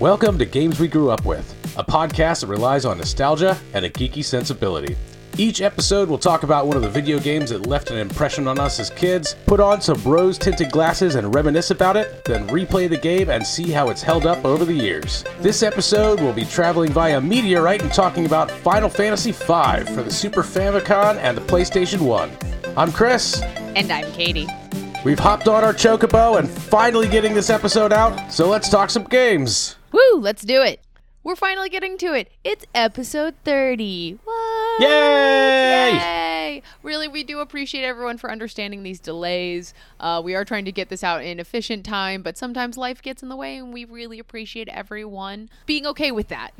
Welcome to Games We Grew Up With, a podcast that relies on nostalgia and a geeky sensibility. Each episode, we'll talk about one of the video games that left an impression on us as kids, put on some rose-tinted glasses and reminisce about it, then replay the game and see how it's held up over the years. This episode, we'll be traveling via Meteorite and talking about Final Fantasy V for the Super Famicom and the PlayStation 1. I'm Chris. And I'm Katie. We've hopped on our Chocobo and finally getting this episode out, so let's talk some games. Woo, let's do it. We're finally getting to it. It's episode 30. What? Yay! Yay! Really, we do appreciate everyone for understanding these delays. We are trying to get this out in efficient time, but sometimes life gets in the way, and we really appreciate everyone being okay with that.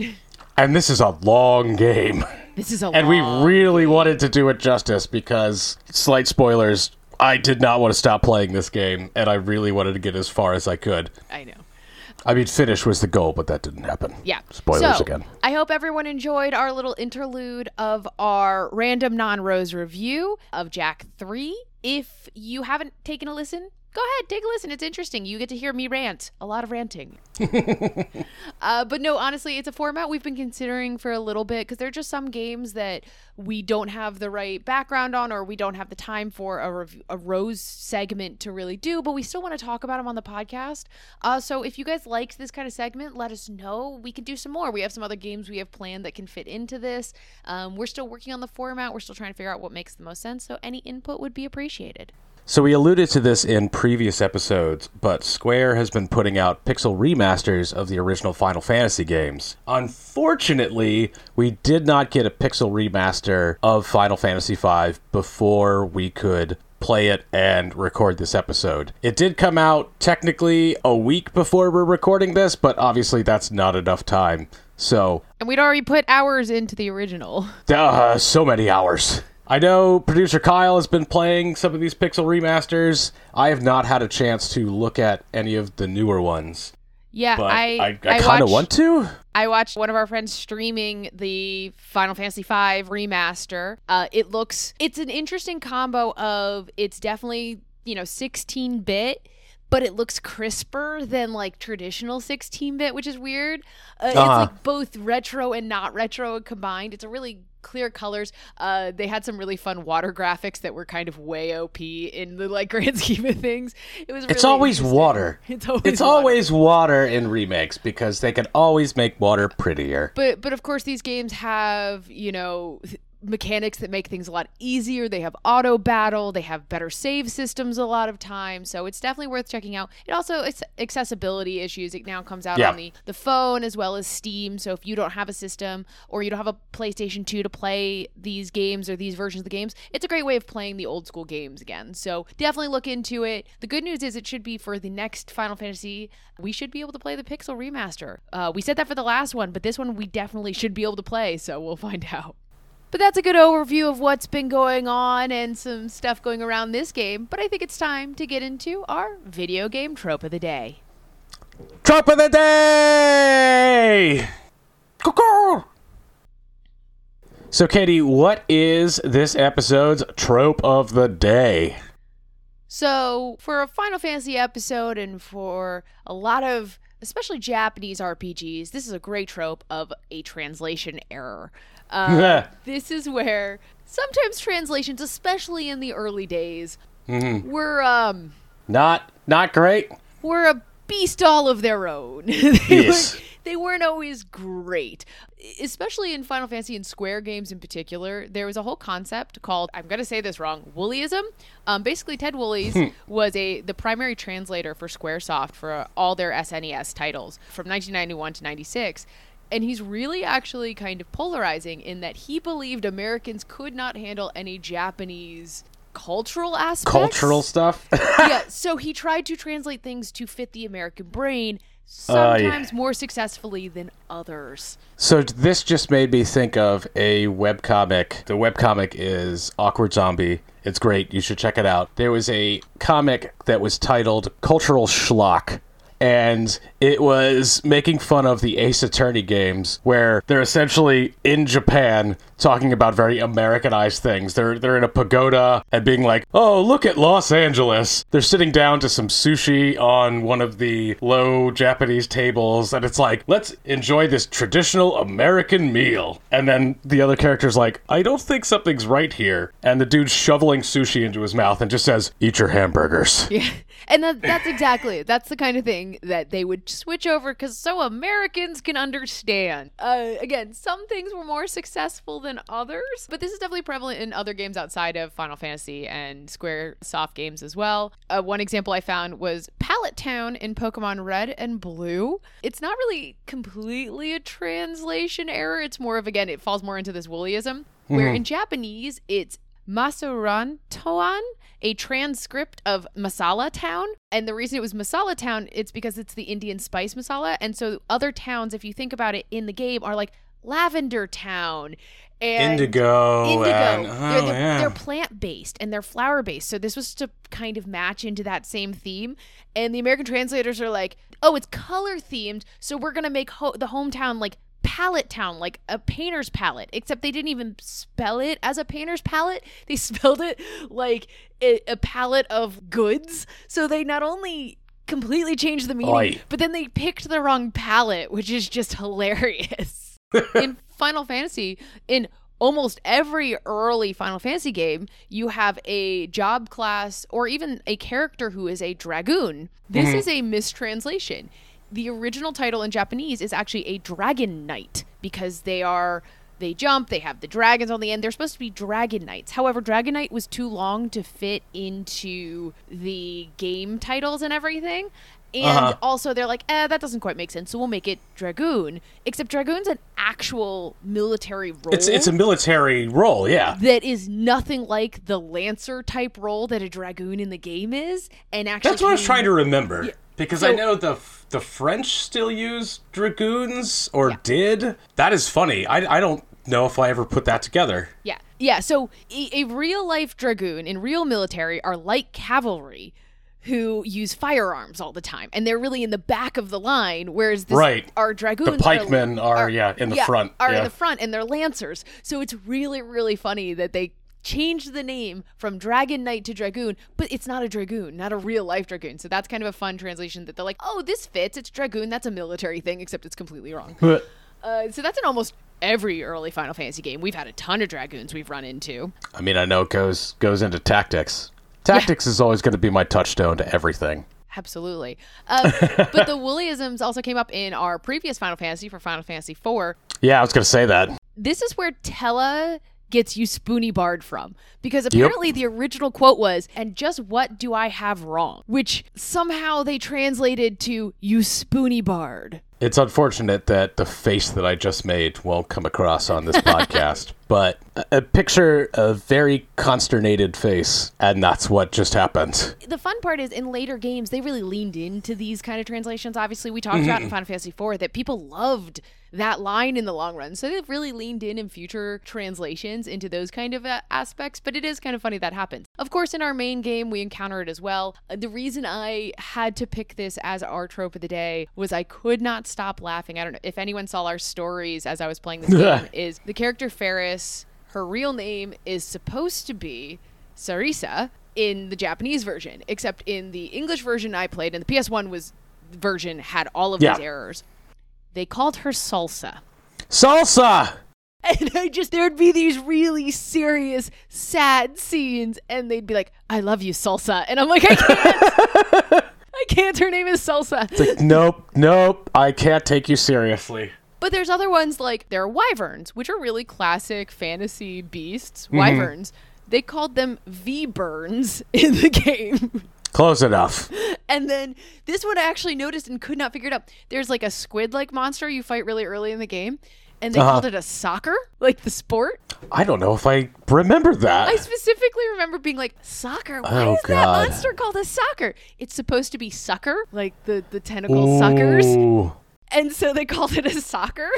And this is a long game. And we really wanted to do it justice because, slight spoilers, I did not want to stop playing this game, and I really wanted to get as far as I could. I know. I mean, finish was the goal, but that didn't happen. Yeah. Spoilers again. I hope everyone enjoyed our little interlude of our random non-Rose review of Jack 3. If you haven't taken a listen, go ahead, take a listen. It's interesting. You get to hear me rant. A lot of ranting. But no, honestly, it's a format we've been considering for a little bit because there are just some games that we don't have the right background on or we don't have the time for a Rose segment to really do, but we still want to talk about them on the podcast. So if you guys liked this kind of segment, let us know. We could do some more. We have some other games we have planned that can fit into this. We're still working on the format. We're still trying to figure out what makes the most sense, so any input would be appreciated. So we alluded to this in previous episodes, but Square has been putting out pixel remasters of the original Final Fantasy games. Unfortunately, we did not get a pixel remaster of Final Fantasy V before we could play it and record this episode. It did come out technically a week before we're recording this, but obviously that's not enough time. So, and we'd already put hours into the original. So many hours. I know producer Kyle has been playing some of these pixel remasters. I have not had a chance to look at any of the newer ones. Yeah, but I kind of want to. I watched one of our friends streaming the Final Fantasy V remaster. It's an interesting combo of, it's definitely, 16-bit, but it looks crisper than like traditional 16-bit, which is weird. It's like both retro and not retro combined. It's a really clear colors. They had some really fun water graphics that were kind of way OP in the grand scheme of things. It was really It's always water in remakes because they can always make water prettier. But of course these games have, mechanics that make things a lot easier. They have auto battle, they have better save systems a lot of times, so it's definitely worth checking out. It also, it's accessibility issues. It now comes out on the phone as well as Steam, so if you don't have a system or you don't have a PlayStation 2 to play these games or these versions of the games, it's a great way of playing the old school games again, so definitely look into it. The good news is it should be for the next Final Fantasy. We should be able to play the Pixel Remaster. We said that for the last one, but this one we definitely should be able to play, so we'll find out. But that's a good overview of what's been going on and some stuff going around this game. But I think it's time to get into our video game trope of the day. Trope of the day! Cuckoo! So, Katie, what is this episode's trope of the day? So, for a Final Fantasy episode and for a lot of, especially Japanese RPGs, this is a great trope of a translation error. This is where sometimes translations, especially in the early days, were not great. Were a beast all of their own. They weren't always great, especially in Final Fantasy and Square games in particular. There was a whole concept called, I'm going to say this wrong, Woollyism. Basically, Ted Woolleys was the primary translator for Squaresoft for all their SNES titles from 1991 to 96. And he's really actually kind of polarizing in that he believed Americans could not handle any Japanese cultural aspects. Cultural stuff? Yeah, so he tried to translate things to fit the American brain sometimes more successfully than others. So this just made me think of a webcomic. The webcomic is Awkward Zombie. It's great. You should check it out. There was a comic that was titled Cultural Schlock. And it was making fun of the Ace Attorney games, where they're essentially in Japan talking about very Americanized things. They're in a pagoda and being like, oh, look at Los Angeles. They're sitting down to some sushi on one of the low Japanese tables, and it's like, let's enjoy this traditional American meal. And then the other character's like, I don't think something's right here. And the dude's shoveling sushi into his mouth and just says, eat your hamburgers. Yeah. And that's exactly it. That's the kind of thing that they would switch over because so Americans can understand. Again, some things were more successful than others, but this is definitely prevalent in other games outside of Final Fantasy and Square Soft games as well. One example I found was Pallet Town in Pokemon Red and Blue. It's not really completely a translation error. It's more of, again, it falls more into this Woolyism, where in Japanese it's Masara Town, a transcript of Masala Town. And the reason it was Masala Town, it's because it's the Indian spice masala. And so other towns, if you think about it in the game, are like Lavender Town and Indigo. And, they're plant-based and they're flower-based. So this was to kind of match into that same theme. And the American translators are like, oh, it's color-themed, so we're going to make the hometown like Pallet Town, like a painter's palette, except they didn't even spell it as a painter's palette. They spelled it like a palette of goods. So they not only completely changed the meaning, but then they picked the wrong palette, which is just hilarious. In Final Fantasy, in almost every early Final Fantasy game, you have a job class or even a character who is a dragoon. This is a mistranslation. The original title in Japanese is actually a Dragon Knight because they jump, they have the dragons on the end. They're supposed to be Dragon Knights. However, Dragon Knight was too long to fit into the game titles and everything. And also they're like, that doesn't quite make sense, so we'll make it Dragoon. Except Dragoon's an actual military role. It's a military role, yeah. That is nothing like the Lancer-type role that a Dragoon in the game is. And actually, that's what I was trying to remember. Yeah. Because I know the French still use dragoons, or did. That is funny. I don't know if I ever put that together. Yeah. Yeah, so a real-life dragoon in real military are light cavalry who use firearms all the time. And they're really in the back of the line, whereas our dragoons are... The pikemen are in the front. In the front, and they're lancers. So it's really, really funny that they changed the name from Dragon Knight to Dragoon, but it's not a Dragoon, not a real-life Dragoon. So that's kind of a fun translation that they're like, oh, this fits. It's Dragoon. That's a military thing, except it's completely wrong. So that's in almost every early Final Fantasy game. We've had a ton of Dragoons we've run into. I mean, I know it goes into tactics. Tactics is always going to be my touchstone to everything. Absolutely. But the Woolyisms also came up in our previous Final Fantasy for Final Fantasy IV. Yeah, I was going to say that. This is where Tella gets you spoony barred from, because apparently the original quote was, and just what do I have wrong, which somehow they translated to you spoony barred. It's unfortunate that the face that I just made won't come across on this podcast, but picture a very consternated face, and that's what just happened. The fun part is, in later games, they really leaned into these kind of translations. Obviously, we talked about in Final Fantasy IV that people loved that line in the long run, so they've really leaned in future translations into those kind of aspects, but it is kind of funny that happens. Of course, in our main game, we encounter it as well. The reason I had to pick this as our trope of the day was I could not stop laughing. I don't know if anyone saw our stories as I was playing this game, is the character Faris, her real name is supposed to be Sarisa in the Japanese version, except in the English version I played, and the PS1 version had all of these errors. They called her Salsa. And there'd be these really serious, sad scenes, and they'd be like, I love you, Salsa. And I'm like, I can't. I can't. Her name is Salsa. It's like, nope. I can't take you seriously. But there's other ones, like there are wyverns, which are really classic fantasy beasts. Wyverns. They called them V-burns in the game. Close enough. And then this one I actually noticed and could not figure it out. There's like a squid-like monster you fight really early in the game. and they called it a soccer, like the sport. I don't know if I remember that. I specifically remember being like, soccer? Why is that monster called a soccer? It's supposed to be sucker, like the tentacle suckers. And so they called it a soccer.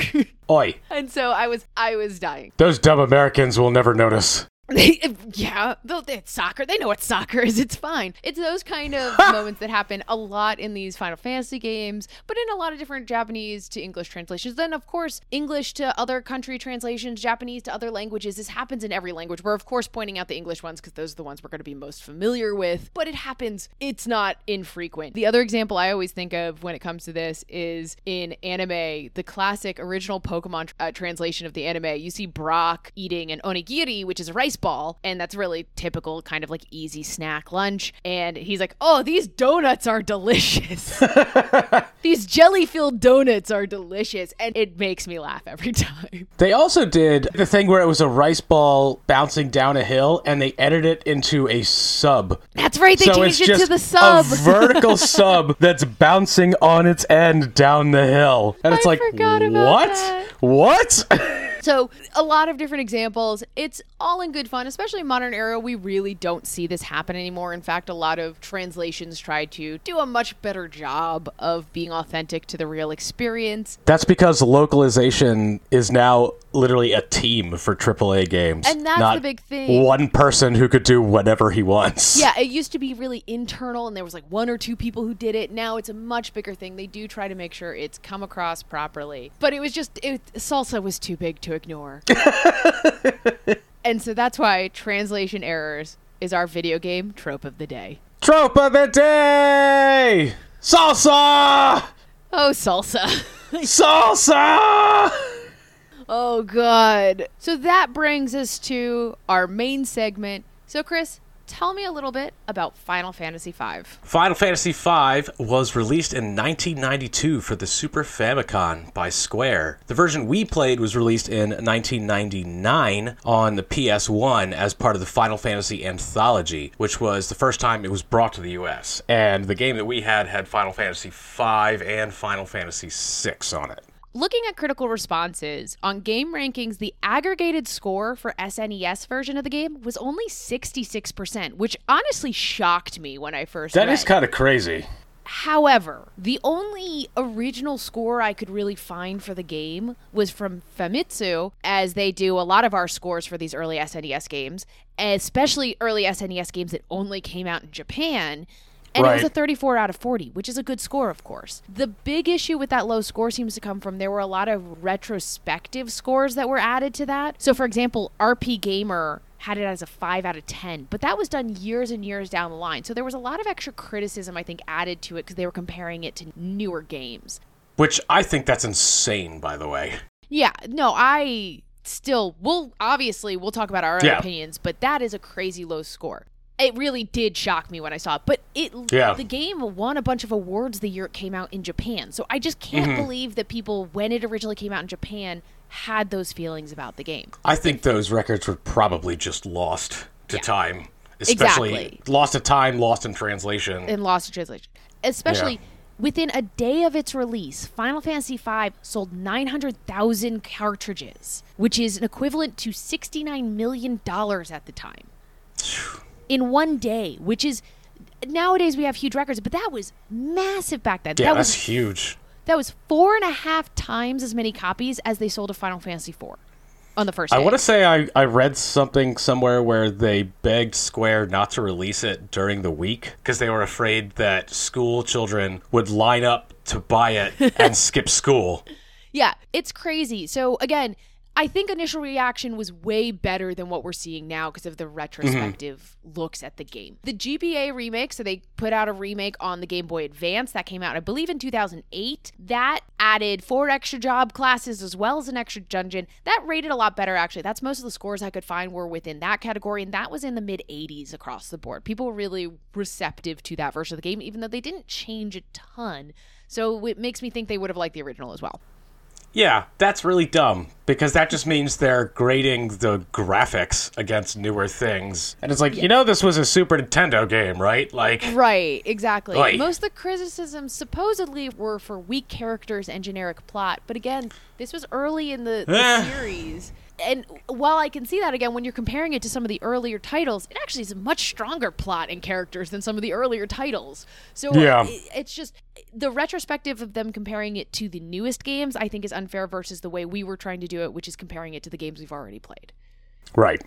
Oi. And so I was dying. Those dumb Americans will never notice. Yeah, it's soccer. They know what soccer is. It's fine. It's those kind of moments that happen a lot in these Final Fantasy games, but in a lot of different Japanese to English translations. Then, of course, English to other country translations, Japanese to other languages. This happens in every language. We're, of course, pointing out the English ones because those are the ones we're going to be most familiar with, but it happens. It's not infrequent. The other example I always think of when it comes to this is in anime, the classic original Pokemon translation of the anime. You see Brock eating an onigiri, which is a rice ball, and that's really typical kind of like easy snack lunch, and he's like, oh, these donuts are delicious. These jelly filled donuts are delicious, and it makes me laugh every time. They also did the thing where it was a rice ball bouncing down a hill, and they edited it into a sub. That's right, they changed it to the sub. A vertical sub that's bouncing on its end down the hill, and it's like, what? So a lot of different examples. It's all in good fun, especially in modern era. We really don't see this happen anymore. In fact, a lot of translations try to do a much better job of being authentic to the real experience. That's because localization is now literally a team for AAA games. And that's not the big thing. One person who could do whatever he wants. Yeah, it used to be really internal, and there was like one or two people who did it. Now it's a much bigger thing. They do try to make sure it's come across properly. But it was just, salsa was too big to ignore. And so that's why translation errors is our video game trope of the day. Trope of the day! Salsa! Oh, salsa. Salsa! Oh, God. So that brings us to our main segment. So, Chris, tell me a little bit about Final Fantasy V. Final Fantasy V was released in 1992 for the Super Famicom by Square. The version we played was released in 1999 on the PS1 as part of the Final Fantasy Anthology, which was the first time it was brought to the US. And the game that we had Final Fantasy V and Final Fantasy VI on it. Looking at critical responses, on Game Rankings, the aggregated score for SNES version of the game was only 66%, which honestly shocked me when I first read. That is kind of crazy. However, the only original score I could really find for the game was from Famitsu, as they do a lot of our scores for these early SNES games, especially early SNES games that only came out in Japan. And right. It was a 34 out of 40, which is a good score, of course. The big issue with that low score seems to come from there were a lot of retrospective scores that were added to that. So, for example, RP Gamer had it as a 5 out of 10, but that was done years and years down the line. So there was a lot of extra criticism, I think, added to it because they were comparing it to newer games. Which I think that's insane, by the way. Yeah, no, we'll talk about our own opinions, but that is a crazy low score. It really did shock me when I saw it, but the game won a bunch of awards the year it came out in Japan. So I just can't believe that people, when it originally came out in Japan, had those feelings about the game. I think those records were probably just lost to time, especially lost to time, lost in translation. Especially within a day of its release, Final Fantasy V sold 900,000 cartridges, which is an equivalent to $69 million at the time. In one day, which is, nowadays we have huge records, but that was massive back then. Yeah, that's huge. That was 4.5 times as many copies as they sold of Final Fantasy IV on the first day. I want to say I read something somewhere where they begged Square not to release it during the week because they were afraid that school children would line up to buy it and skip school. Yeah, it's crazy. So again, I think initial reaction was way better than what we're seeing now because of the retrospective looks at the game. The GBA remake, so they put out a remake on the Game Boy Advance that came out, I believe, in 2008. That added 4 extra job classes as well as an extra dungeon. That rated a lot better, actually. That's most of the scores I could find were within that category, and that was in the mid-80s across the board. People were really receptive to that version of the game, even though they didn't change a ton. So it makes me think they would have liked the original as well. Yeah, that's really dumb, because that just means they're grading the graphics against newer things. And it's like, yeah. You know, this was a Super Nintendo game, right? Like, right, exactly. Like, most of the criticisms supposedly were for weak characters and generic plot. But again, this was early in the series. And while I can see that, again, when you're comparing it to some of the earlier titles, it actually is a much stronger plot and characters than some of the earlier titles. So yeah. It's just the retrospective of them comparing it to the newest games, I think, is unfair versus the way we were trying to do it, which is comparing it to the games we've already played. Right.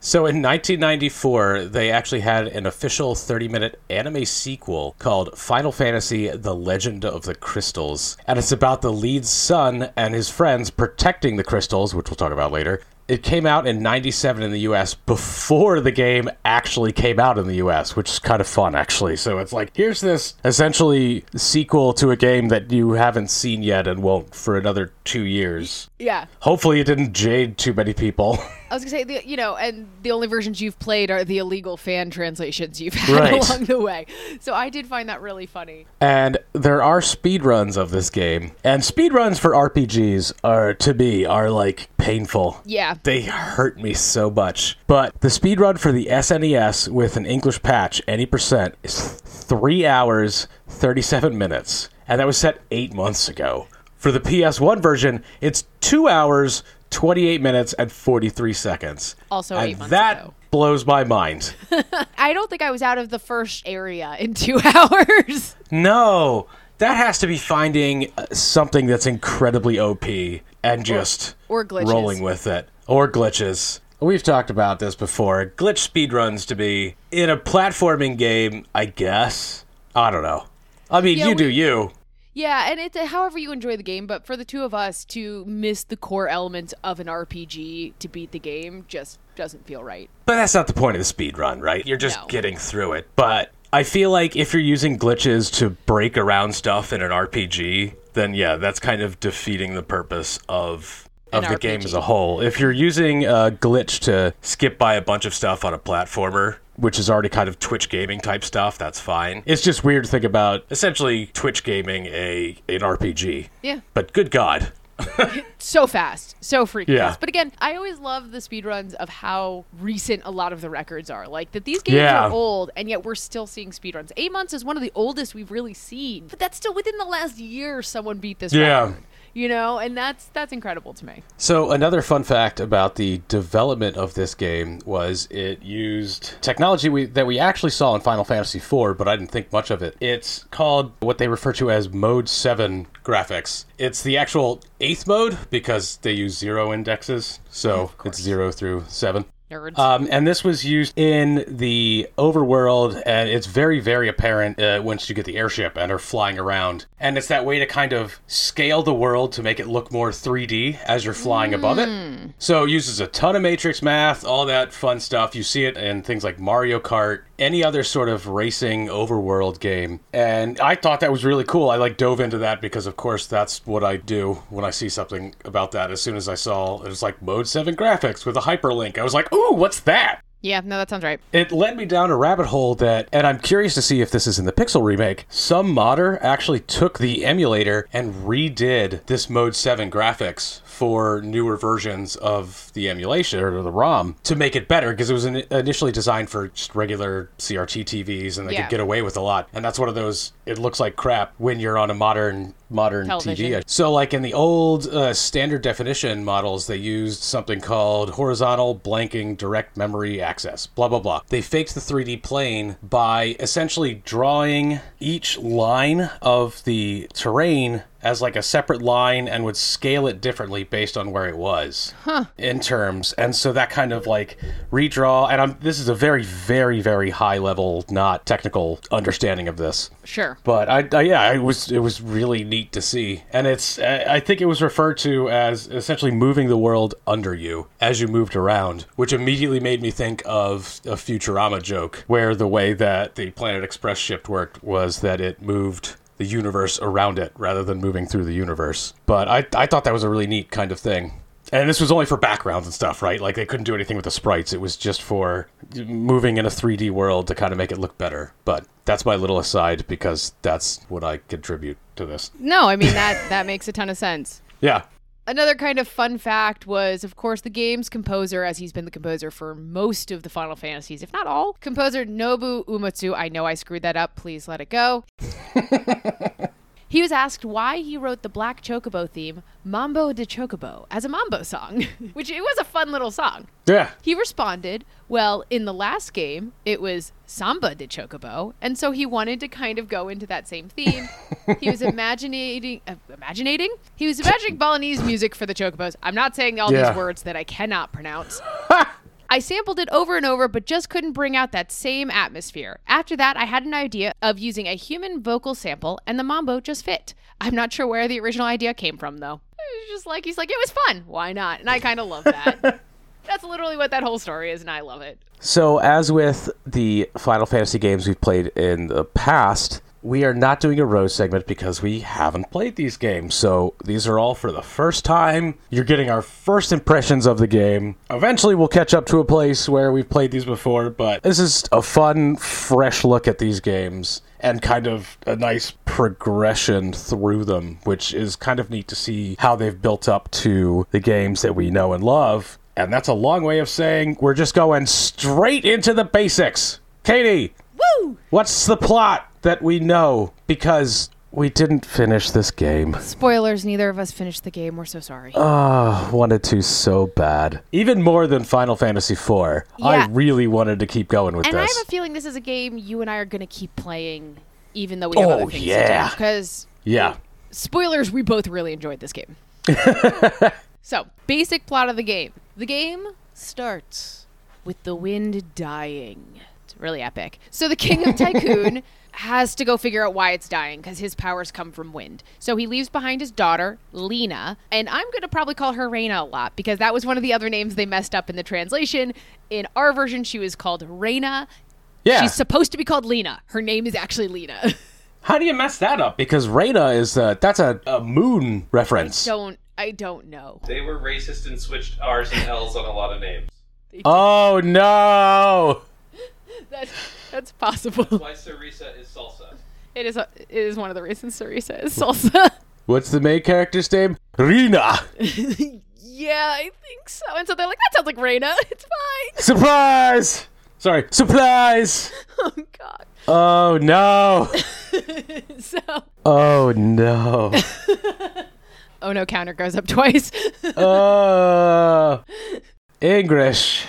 So in 1994, they actually had an official 30-minute anime sequel called Final Fantasy: The Legend of the Crystals. And it's about the lead's son and his friends protecting the crystals, which we'll talk about later. It came out in 1997 in the U.S. before the game actually came out in the U.S., which is kind of fun, actually. So it's like, here's this essentially sequel to a game that you haven't seen yet and won't for another 2 years. Yeah. Hopefully it didn't jade too many people. I was going to say, you know, and the only versions you've played are the illegal fan translations you've had along the way. So I did find that really funny. And there are speedruns of this game. And speedruns for RPGs are like painful. Yeah. They hurt me so much. But the speedrun for the SNES with an English patch, any percent, is 3 hours, 37 minutes. And that was set 8 months ago. For the PS1 version, it's 2 hours, 28 minutes, and 43 seconds. Also 8 months ago. That blows my mind. I don't think I was out of the first area in 2 hours. No. That has to be finding something that's incredibly OP and just or rolling with it. Or glitches. We've talked about this before. Glitch speedruns to be in a platforming game, I guess. I don't know. I mean, you do you. Yeah, and it's however you enjoy the game, but for the two of us to miss the core elements of an RPG to beat the game just doesn't feel right. But that's not the point of the speedrun, right? You're just getting through it. But I feel like if you're using glitches to break around stuff in an RPG, then yeah, that's kind of defeating the purpose of the game as a whole. If you're using a glitch to skip by a bunch of stuff on a platformer, which is already kind of Twitch gaming type stuff, that's fine. It's just weird to think about essentially Twitch gaming an RPG. Yeah. But good God. So fast, so freaking fast. But again, I always love the speedruns of how recent a lot of the records are. Like, that these games are old, and yet we're still seeing speedruns. 8 months is one of the oldest we've really seen, but that's still within the last year someone beat this record. You know, and that's incredible to me. So another fun fact about the development of this game was it used technology that we actually saw in Final Fantasy IV, but I didn't think much of it. It's called what they refer to as Mode 7 graphics. It's the actual 8th mode because they use 0 indexes, so it's 0 through 7. Nerds. And this was used in the overworld, and it's very, very apparent once you get the airship and are flying around. And it's that way to kind of scale the world to make it look more 3D as you're flying above it. So it uses a ton of matrix math, all that fun stuff. You see it in things like Mario Kart, any other sort of racing overworld game. And I thought that was really cool. I dove into that because, of course, that's what I do when I see something about that. As soon as I saw it was like Mode 7 graphics with a hyperlink, I was like, ooh, what's that? Yeah, no, that sounds right. It led me down a rabbit hole and I'm curious to see if this is in the Pixel remake. Some modder actually took the emulator and redid this Mode 7 graphics for newer versions of the emulation or the ROM to make it better, because it was initially designed for just regular CRT TVs and they could get away with a lot. And that's one of those, it looks like crap when you're on a modern television. TV. So like in the old standard definition models, they used something called horizontal blanking direct memory access, blah, blah, blah. They faked the 3D plane by essentially drawing each line of the terrain as like a separate line and would scale it differently based on where it was in terms. And so that kind of like redraw, and this is a very, very, very high level, not technical understanding of this. Sure. But it was really neat to see. And it's, I think it was referred to as essentially moving the world under you as you moved around, which immediately made me think of a Futurama joke where the way that the Planet Express ship worked was that it moved the universe around it rather than moving through the universe. But I thought that was a really neat kind of thing. And this was only for backgrounds and stuff, right? Like, they couldn't do anything with the sprites. It was just for moving in a 3D world to kind of make it look better. But that's my little aside, because that's what I contribute to this. No, I mean, that makes a ton of sense. Yeah. Another kind of fun fact was, of course, the game's composer, as he's been the composer for most of the Final Fantasies, if not all, composer Nobu Uematsu. I know I screwed that up. Please let it go. He was asked why he wrote the Black Chocobo theme, Mambo de Chocobo, as a mambo song, which it was a fun little song. Yeah. He responded, well, in the last game, it was Samba de Chocobo, and so he wanted to kind of go into that same theme. He was imaginating? He was imagining Balinese music for the Chocobos. I'm not saying all these words that I cannot pronounce. I sampled it over and over, but just couldn't bring out that same atmosphere. After that, I had an idea of using a human vocal sample, and the mambo just fit. I'm not sure where the original idea came from, though. It was just like, he's like, it was fun. Why not? And I kind of love that. That's literally what that whole story is, and I love it. So, as with the Final Fantasy games we've played in the past, we are not doing a road segment because we haven't played these games. So these are all for the first time. You're getting our first impressions of the game. Eventually we'll catch up to a place where we've played these before, but this is a fun, fresh look at these games and kind of a nice progression through them, which is kind of neat to see how they've built up to the games that we know and love. And that's a long way of saying we're just going straight into the basics. Katie, woo! What's the plot that we know because we didn't finish this game? Spoilers, neither of us finished the game. We're so sorry. Oh, wanted to so bad. Even more than Final Fantasy IV. Yeah. I really wanted to keep going with this. And I have a feeling this is a game you and I are going to keep playing even though we have other things to do. Because, spoilers, we both really enjoyed this game. So, basic plot of the game. The game starts with the wind dying. It's really epic. So the king of Tycoon has to go figure out why it's dying because his powers come from wind. So he leaves behind his daughter, Lena, and I'm going to probably call her Reina a lot because that was one of the other names they messed up in the translation. In our version, she was called Reina. Yeah. She's supposed to be called Lena. Her name is actually Lena. How do you mess that up? Because Reina is that's a moon reference. I don't know. They were racist and switched R's and L's on a lot of names. Oh, no. That's possible. That's why Sarisa is salsa. It is one of the reasons Sarisa is salsa. What's the main character's name? Reina. Yeah, I think so. And so they're like, that sounds like Reina. It's fine. Surprise! Sorry, surprise! Oh, God. Oh, no. Oh, no. Oh, no, counter goes up twice. Oh. English.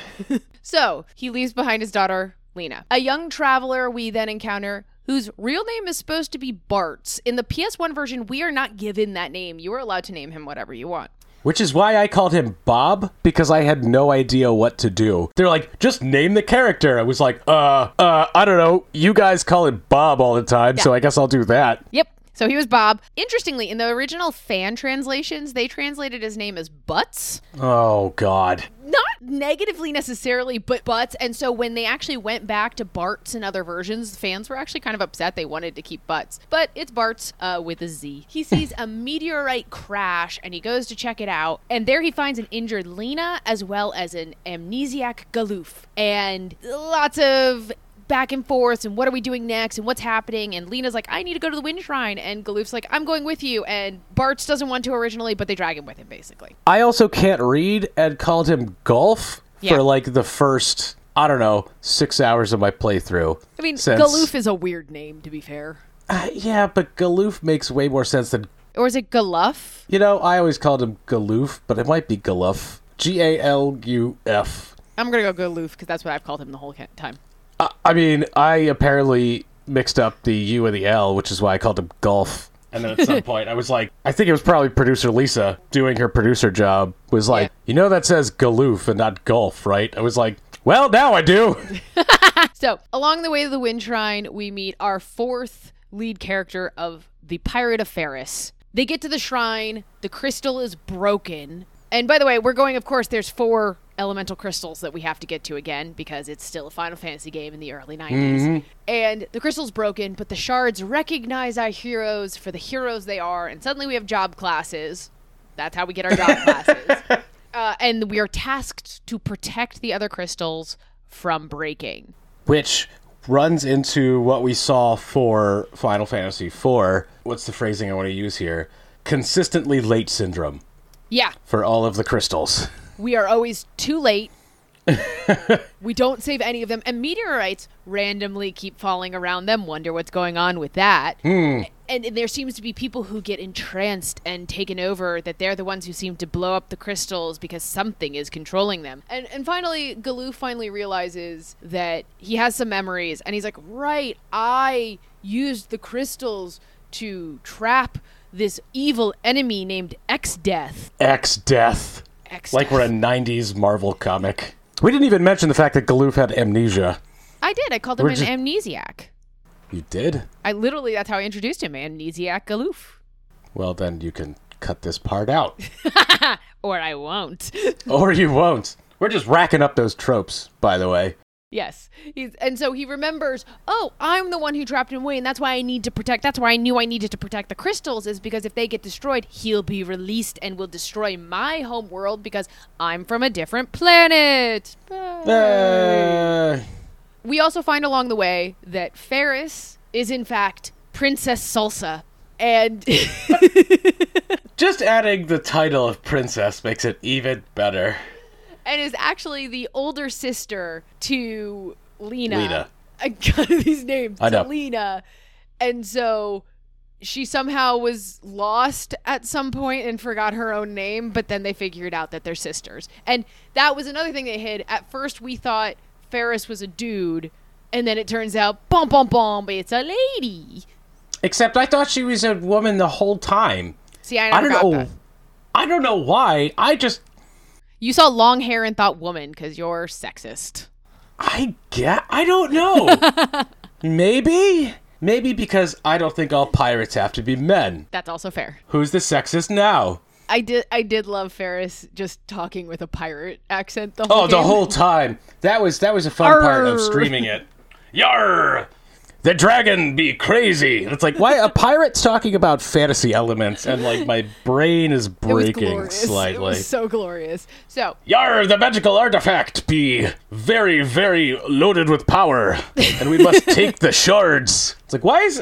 So, he leaves behind his daughter, Lena. A young traveler we then encounter whose real name is supposed to be Bartz. In the PS1 version, we are not given that name. You are allowed to name him whatever you want. Which is why I called him Bob, because I had no idea what to do. They're like, just name the character. I was like, I don't know. You guys call him Bob all the time, so I guess I'll do that. Yep. So he was Bob. Interestingly, in the original fan translations, they translated his name as Butts. Oh, God. Not negatively necessarily, but Butts. And so when they actually went back to Bartz and other versions, fans were actually kind of upset they wanted to keep Butts. But it's Bartz with a Z. He sees a meteorite crash and he goes to check it out. And there he finds an injured Lena as well as an amnesiac Galuf. And lots of back and forth and what are we doing next and what's happening, and Lena's like, I need to go to the wind shrine, and Galuf's like, I'm going with you, and Bartz doesn't want to originally, but they drag him with him basically. I also can't read and called him Golf for like the first, I don't know, 6 hours of my playthrough. I mean, Galuf is a weird name, to be fair. Yeah, but Galuf makes way more sense than... Or is it Galuf? You know, I always called him Galuf, but it might be Galuf. Galuf. I'm gonna go Galuf because that's what I've called him the whole time. I mean, I apparently mixed up the U and the L, which is why I called him Golf. And then at some point, I was like, I think it was probably producer Lisa doing her producer job, was like, you know that says Galuf and not Golf, right? I was like, well, now I do. So, along the way to the Wind Shrine, we meet our fourth lead character of the Pirate of Faris. They get to the shrine. The crystal is broken. And by the way, we're going, of course, there's four elemental crystals that we have to get to again because it's still a Final Fantasy game in the early 90s. Mm-hmm. And the crystal's broken, but the shards recognize our heroes for the heroes they are, and suddenly we have job classes. That's how we get our job classes. And we are tasked to protect the other crystals from breaking. Which runs into what we saw for Final Fantasy IV. What's the phrasing I want to use here? Consistently late syndrome. Yeah. For all of the crystals. We are always too late. We don't save any of them. And meteorites randomly keep falling around them. Wonder what's going on with that. Mm. And there seems to be people who get entranced and taken over, that they're the ones who seem to blow up the crystals because something is controlling them. And finally, Galuf finally realizes that he has some memories. And he's like, right, I used the crystals to trap this evil enemy named Exdeath. Exdeath. Like we're a 90s Marvel comic. We didn't even mention the fact that Galuf had amnesia. I did. I called him an amnesiac. You did? I literally, that's how I introduced him, Amnesiac Galuf. Well, then you can cut this part out. Or I won't. Or you won't. We're just racking up those tropes, by the way. Yes. And so he remembers, oh, I'm the one who trapped him away, and that's why I need to protect, that's why I knew I needed to protect the crystals, is because if they get destroyed, he'll be released and will destroy my home world because I'm from a different planet. Bye. We also find along the way that Faris is, in fact, Princess Salsa. And just adding the title of princess makes it even better. And is actually the older sister to Lena. I got these names. I know. Lena. And so she somehow was lost at some point and forgot her own name, but then they figured out that they're sisters. And that was another thing they hid. At first we thought Faris was a dude, and then it turns out, bum, bum, bum, it's a lady. Except I thought she was a woman the whole time. See, I never got that. I don't know why. I just... You saw long hair and thought woman because you're sexist. I don't know. Maybe because I don't think all pirates have to be men. That's also fair. Who's the sexist now? I did love Faris just talking with a pirate accent the whole time. The whole time. That was a fun part of streaming it. Yarr! The dragon be crazy. It's like, why a pirate's talking about fantasy elements, and like my brain is breaking slightly. It was so glorious. So, Yar, the magical artifact be very, very loaded with power, and we must take the shards. It's like, why is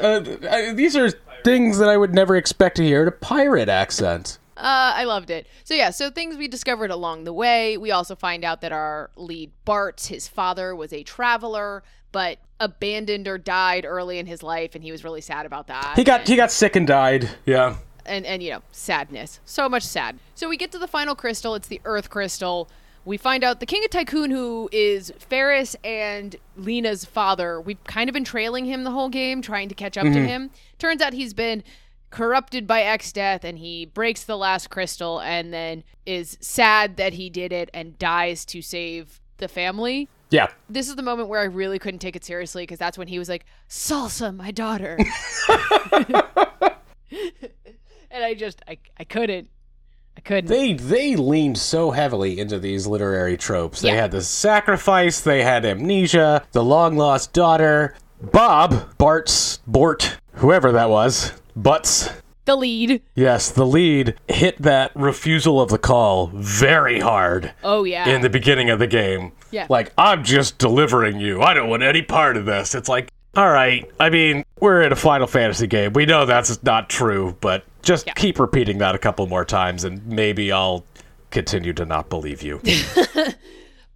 these are things that I would never expect to hear in a pirate accent. I loved it. So yeah, so things we discovered along the way. We also find out that our lead Bartz, his father, was a traveler, but abandoned or died early in his life, and he was really sad about that. He got sick and died. Yeah. And you know, sadness. So much sad. So we get to the final crystal. It's the Earth Crystal. We find out the King of Tycoon, who is Faris and Lena's father. We've kind of been trailing him the whole game, trying to catch up to him. Turns out he's been corrupted by Exdeath, and he breaks the last crystal and then is sad that he did it and dies to save the family. Yeah. This is the moment where I really couldn't take it seriously, because that's when he was like, Salsa, my daughter. And I couldn't. They leaned so heavily into these literary tropes. Yeah. They had the sacrifice, they had amnesia, the long-lost daughter, Bob, Bort, whoever that was, Butts. The lead. Yes, the lead hit that refusal of the call very hard. Oh, yeah. In the beginning of the game. Yeah. Like, I'm just delivering you. I don't want any part of this. It's like, all right. I mean, we're in a Final Fantasy game. We know that's not true, but just keep repeating that a couple more times, and maybe I'll continue to not believe you.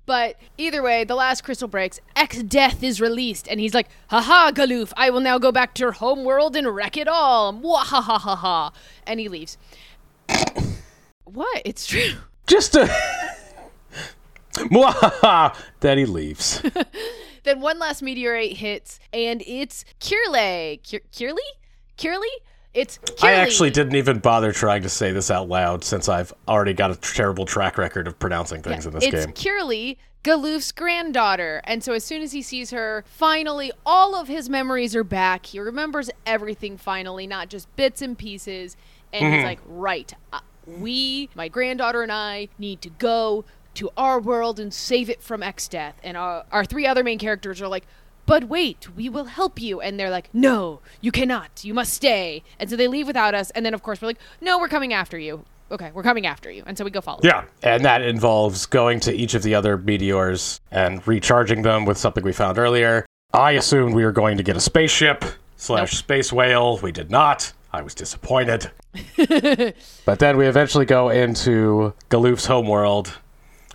But either way, the last crystal breaks. Exdeath is released, and he's like, "Haha, Galuf! I will now go back to your home world and wreck it all!" Mwahahaha! And he leaves. What? It's true. Just a mwahaha. Then he leaves. Then one last meteorite hits, and it's Krile. Krile? It's Krile. I actually didn't even bother trying to say this out loud since I've already got a terrible track record of pronouncing things in this game. It's Krile, Galuf's granddaughter. And so as soon as he sees her, finally, all of his memories are back. He remembers everything finally, not just bits and pieces. And he's like, right, my granddaughter and I, need to go to our world and save it from Exdeath. And our three other main characters are like, but wait, we will help you. And they're like, no, you cannot. You must stay. And so they leave without us. And then, of course, we're like, no, we're coming after you. Okay, we're coming after you. And so we go follow them. Yeah, and that involves going to each of the other meteors and recharging them with something we found earlier. I assumed we were going to get a spaceship / space whale. We did not. I was disappointed. But then we eventually go into Galuf's homeworld.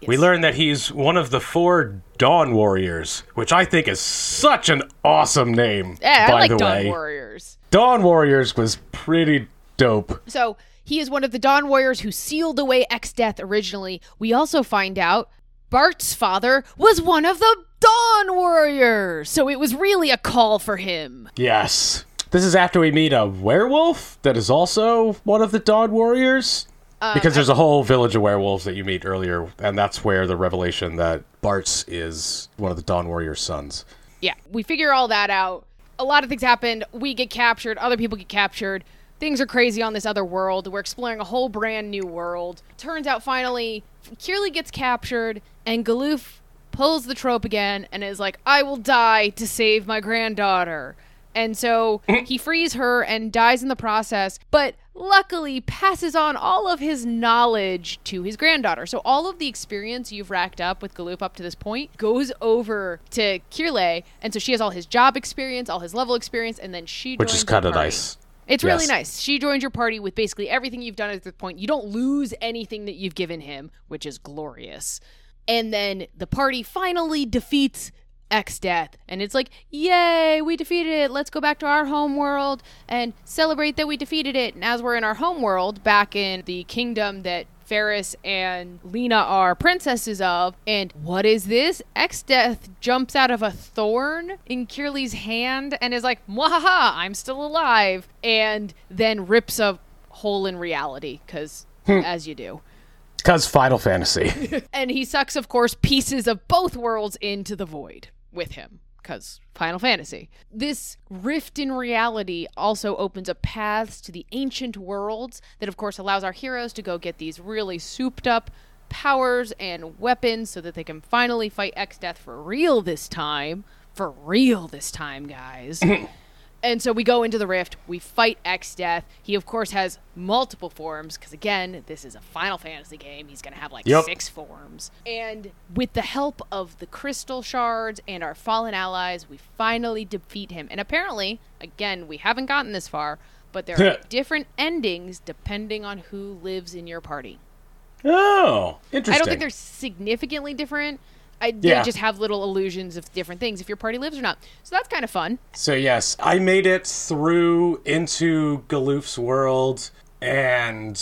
Yes. We learn that he's one of the 4 Dawn Warriors, which I think is such an awesome name. Yeah, by I like the Dawn way. Warriors. Dawn Warriors was pretty dope. So he is one of the Dawn Warriors who sealed away Exdeath originally. We also find out Bart's father was one of the Dawn Warriors, so it was really a call for him. Yes. This is after we meet a werewolf that is also one of the Dawn Warriors. Because there's a whole village of werewolves that you meet earlier, and that's where the revelation that Bartz is one of the Dawn Warrior's sons. Yeah, we figure all that out. A lot of things happened. We get captured. Other people get captured. Things are crazy on this other world. We're exploring a whole brand new world. Turns out, finally, Krile gets captured, and Galuf pulls the trope again and is like, I will die to save my granddaughter. And so he frees her and dies in the process, but luckily passes on all of his knowledge to his granddaughter. So all of the experience you've racked up with Galuf up to this point goes over to Krile. And so she has all his job experience, all his level experience, and then she joins your party. Which is kind of nice. It's yes. really nice. She joins your party with basically everything you've done at this point. You don't lose anything that you've given him, which is glorious. And then the party finally defeats Exdeath, and it's like, yay, we defeated it. Let's go back to our home world and celebrate that we defeated it. And as we're in our home world, back in the kingdom that Faris and Lena are princesses of, and what is this? Exdeath jumps out of a thorn in Kirli's hand and is like, mwahaha, I'm still alive, and then rips a hole in reality, because as you do. Because Final Fantasy. And he sucks, of course, pieces of both worlds into the void with him, because Final Fantasy. This rift in reality also opens up paths to the ancient worlds that, of course, allows our heroes to go get these really souped up powers and weapons so that they can finally fight Exdeath for real this time. For real this time, guys. And so we go into the rift, we fight Exdeath. He, of course, has multiple forms, because, again, this is a Final Fantasy game. He's going to have, like, 6 forms. And with the help of the crystal shards and our fallen allies, we finally defeat him. And apparently, again, we haven't gotten this far, but there are different endings depending on who lives in your party. Oh, interesting. I don't think they're significantly different. They just have little illusions of different things if your party lives or not. So that's kind of fun. So yes, I made it through into Galuf's world and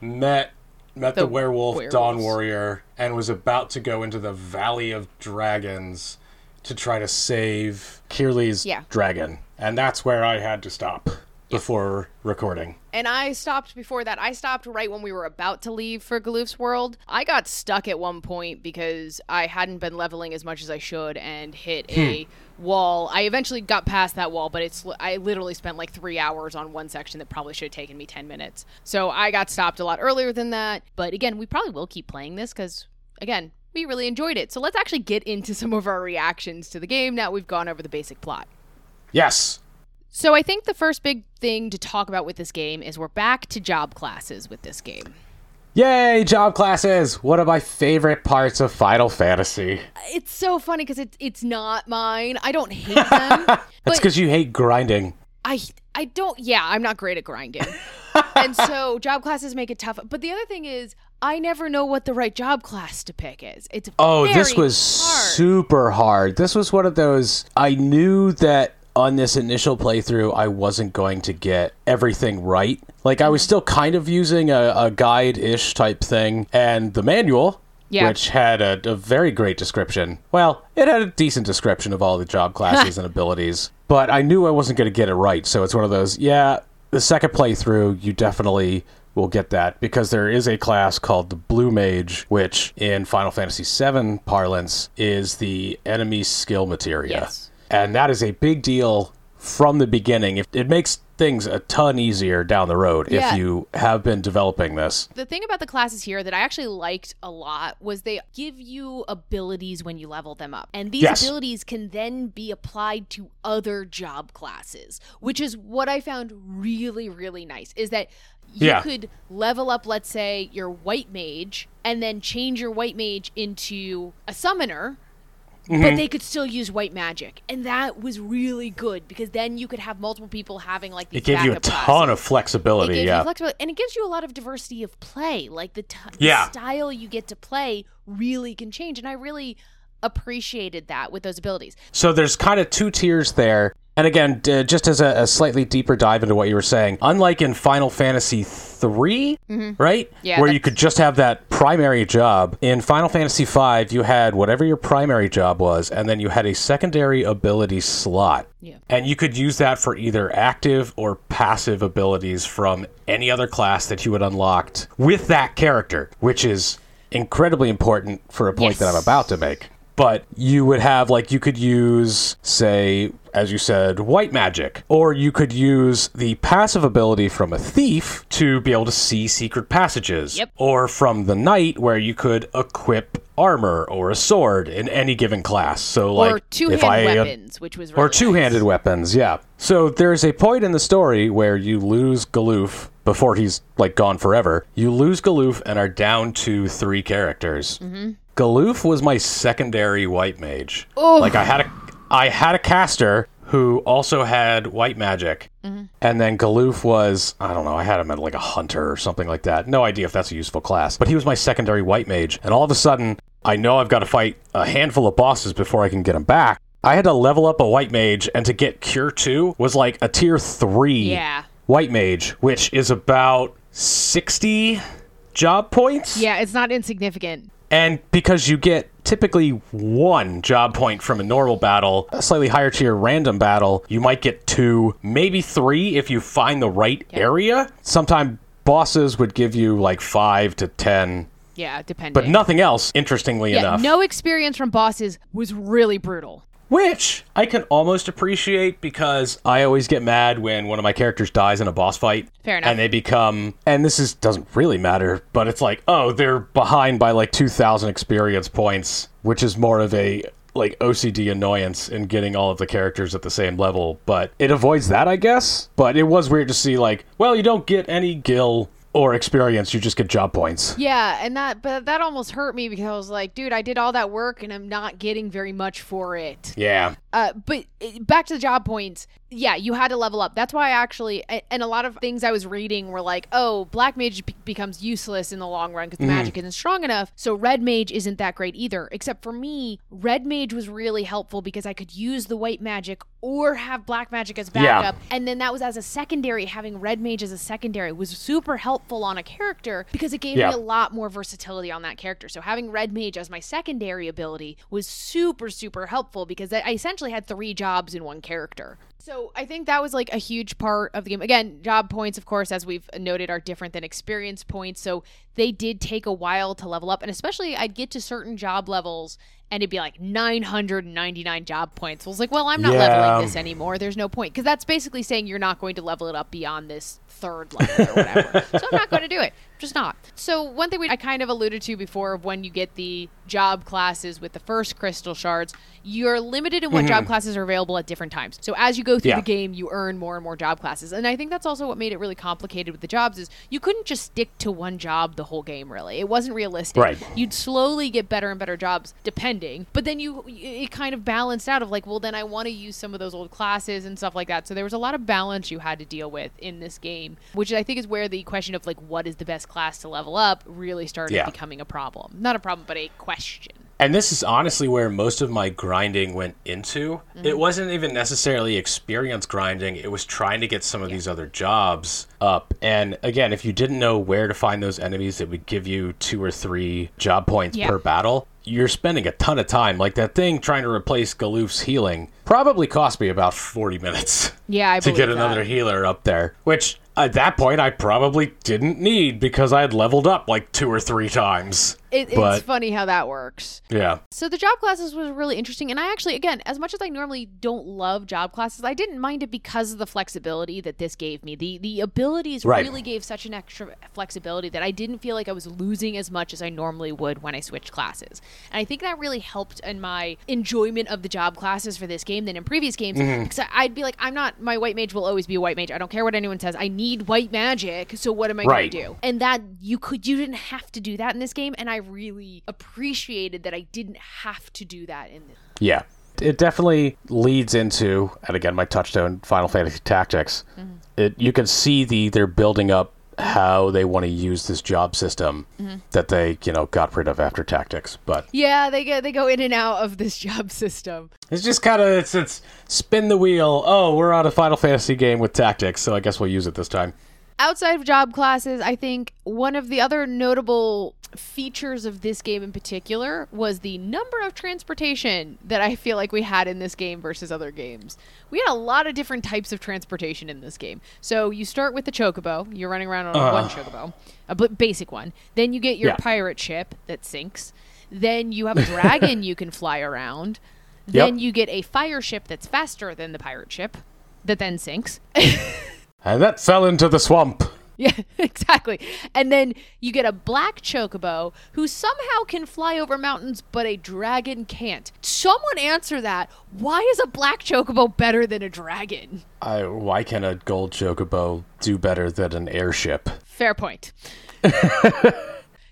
met the werewolf Dawn Warrior and was about to go into the Valley of Dragons to try to save Kirli's dragon. And that's where I had to stop before recording. And I stopped before that. I stopped right when we were about to leave for Galuf's world. I got stuck at one point because I hadn't been leveling as much as I should and hit a wall. I eventually got past that wall, but I literally spent like 3 hours on one section that probably should have taken me 10 minutes. So I got stopped a lot earlier than that. But again, we probably will keep playing this because, again, we really enjoyed it. So let's actually get into some of our reactions to the game now we've gone over the basic plot. Yes. So I think the first big thing to talk about with this game is we're back to job classes with this game. Yay, job classes! One of my favorite parts of Final Fantasy. It's so funny because it's not mine. I don't hate them. It's because you hate grinding. I don't. Yeah, I'm not great at grinding. And so job classes make it tough. But the other thing is, I never know what the right job class to pick is. It's this was super hard. This was one of those I knew that. On this initial playthrough, I wasn't going to get everything right. Like, I was still kind of using a guide-ish type thing, and the manual, which had a very great description. Well, it had a decent description of all the job classes and abilities, but I knew I wasn't going to get it right, so it's one of those, the second playthrough, you definitely will get that, because there is a class called the Blue Mage, which, in Final Fantasy VII parlance, is the enemy skill materia. Yes. And that is a big deal from the beginning. It makes things a ton easier down the road if you have been developing this. The thing about the classes here that I actually liked a lot was they give you abilities when you level them up. And these abilities can then be applied to other job classes, which is what I found really, really nice, is that you could level up, let's say, your White Mage and then change your White Mage into a Summoner Mm-hmm. But they could still use white magic, and that was really good because then you could have multiple people having like these. It gave you a ton of flexibility, and it gives you a lot of diversity of play. Like the style you get to play really can change, and I really appreciated that with those abilities. So there's kind of two tiers there, and again, just as a slightly deeper dive into what you were saying, unlike in Final Fantasy III, mm-hmm. right? Yeah, where you could just have that primary job. In Final Fantasy V, you had whatever your primary job was, and then you had a secondary ability slot. Yeah. And you could use that for either active or passive abilities from any other class that you had unlocked with that character, which is incredibly important for a point that I'm about to make. But you would have, like, you could use, say, as you said, white magic. Or you could use the passive ability from a thief to be able to see secret passages. Yep. Or from the knight, where you could equip armor or a sword in any given class. So, like, or two-handed weapons, yeah. So there's a point in the story where you lose Galuf before he's, like, gone forever. You lose Galuf and are down to 3 characters. Mm-hmm. Galuf was my secondary white mage. Ooh. Like I had a caster who also had white magic, mm-hmm. and then Galuf was, I don't know, I had him at like a hunter or something like that. No idea if that's a useful class, but he was my secondary white mage. And all of a sudden, I know I've got to fight a handful of bosses before I can get him back. I had to level up a white mage, and to get Cure 2 was like a tier 3 white mage, which is about 60 job points. Yeah, it's not insignificant. And because you get typically 1 job point from a normal battle, a slightly higher tier random battle, you might get 2, maybe 3 if you find the right area. Sometimes bosses would give you like 5 to 10. Yeah, depending. But nothing else, interestingly enough. No experience from bosses was really brutal. Which I can almost appreciate because I always get mad when one of my characters dies in a boss fight. Fair enough. And they become, and this is doesn't really matter, but it's like, oh, they're behind by like 2,000 experience points, which is more of a like OCD annoyance in getting all of the characters at the same level. But it avoids that, I guess. But it was weird to see like, well, you don't get any gil or experience, you just get job points. Yeah, and that almost hurt me because I was like, dude, I did all that work and I'm not getting very much for it. Yeah. But back to the job points, yeah, you had to level up. That's why I actually, and a lot of things I was reading were like, oh, black mage becomes useless in the long run because the magic isn't strong enough, so red mage isn't that great either. Except for me, red mage was really helpful because I could use the white magic or have black magic as backup, and then that was as a secondary. Having red mage as a secondary was super helpful on a character because it gave me a lot more versatility on that character. So having red mage as my secondary ability was super, super helpful because I essentially had 3 jobs in one character. So I think that was like a huge part of the game. Again, job points, of course, as we've noted, are different than experience points. So they did take a while to level up. And especially I'd get to certain job levels and it'd be like 999 job points. I was like, well, I'm not leveling this anymore. There's no point. Because that's basically saying you're not going to level it up beyond this 3rd level or whatever. So I'm not going to do it. Just not. So one thing I kind of alluded to before of when you get the job classes with the first crystal shards, you're limited in what job classes are available at different times. So as you go through the game, you earn more and more job classes. And I think that's also what made it really complicated with the jobs is you couldn't just stick to one job the whole game, really. It wasn't realistic. Right. You'd slowly get better and better jobs depending. But then it kind of balanced out of like, well, then I want to use some of those old classes and stuff like that. So there was a lot of balance you had to deal with in this game, which I think is where the question of like, what is the best class to level up really started becoming a problem. Not a problem, but a question. And this is honestly where most of my grinding went into. Mm-hmm. It wasn't even necessarily experience grinding. It was trying to get some of these other jobs up. And again, if you didn't know where to find those enemies that would give you 2 or 3 job points per battle, you're spending a ton of time. Like that thing trying to replace Galuf's healing probably cost me about 40 minutes to get another healer up there, which at that point I probably didn't need because I had leveled up like 2 or 3 times. It's funny how that works. Yeah. So the job classes was really interesting. And I actually, again, as much as I normally don't love job classes, I didn't mind it because of the flexibility that this gave me. The abilities really gave such an extra flexibility that I didn't feel like I was losing as much as I normally would when I switched classes. And I think that really helped in my enjoyment of the job classes for this game than in previous games. Because I'd be like, my white mage will always be a white mage. I don't care what anyone says. I need white magic. So what am I going to do? And that you didn't have to do that in this game. And I really appreciated that I didn't have to do that in this. Yeah. It definitely leads into, and again, my touchstone, Final Fantasy Tactics. Mm-hmm. You can see they're building up how they want to use this job system that they, got rid of after Tactics. But yeah, they go in and out of this job system. It's just kind of it's spin the wheel. Oh, we're on a Final Fantasy game with Tactics, so I guess we'll use it this time. Outside of job classes, I think one of the other notable features of this game in particular was the number of transportation that I feel like we had in this game versus other games. We had a lot of different types of transportation in this game. So you start with the chocobo. You're running around on one chocobo, a basic one. Then you get your pirate ship that sinks. Then you have a dragon you can fly around. Then you get a fire ship that's faster than the pirate ship that then sinks. And that fell into the swamp. Yeah, exactly. And then you get a black chocobo who somehow can fly over mountains, but a dragon can't. Someone answer that. Why is a black chocobo better than a dragon? Why can a gold chocobo do better than an airship? Fair point.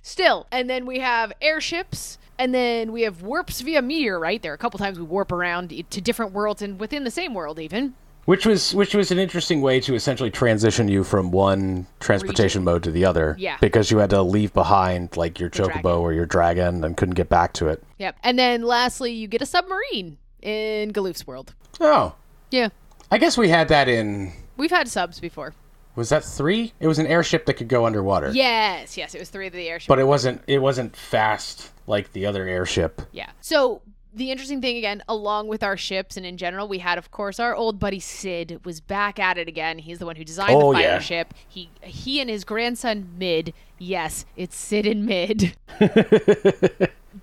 Still, and then we have airships, and then we have warps via meteor, right? There are a couple times we warp around to different worlds and within the same world even. Which was an interesting way to essentially transition you from one transportation mode to the other. Yeah. Because you had to leave behind, your chocobo or your dragon and couldn't get back to it. Yep. And then lastly, you get a submarine in Galuf's world. Oh. Yeah. I guess we had that in... We've had subs before. Was that 3? It was an airship that could go underwater. Yes. It was 3 of the airships. But it wasn't fast like the other airship. Yeah. So... The interesting thing, again, along with our ships and in general, we had, of course, our old buddy Cid was back at it again. He's the one who designed the fire ship. He and his grandson, Mid. Yes, it's Cid and Mid.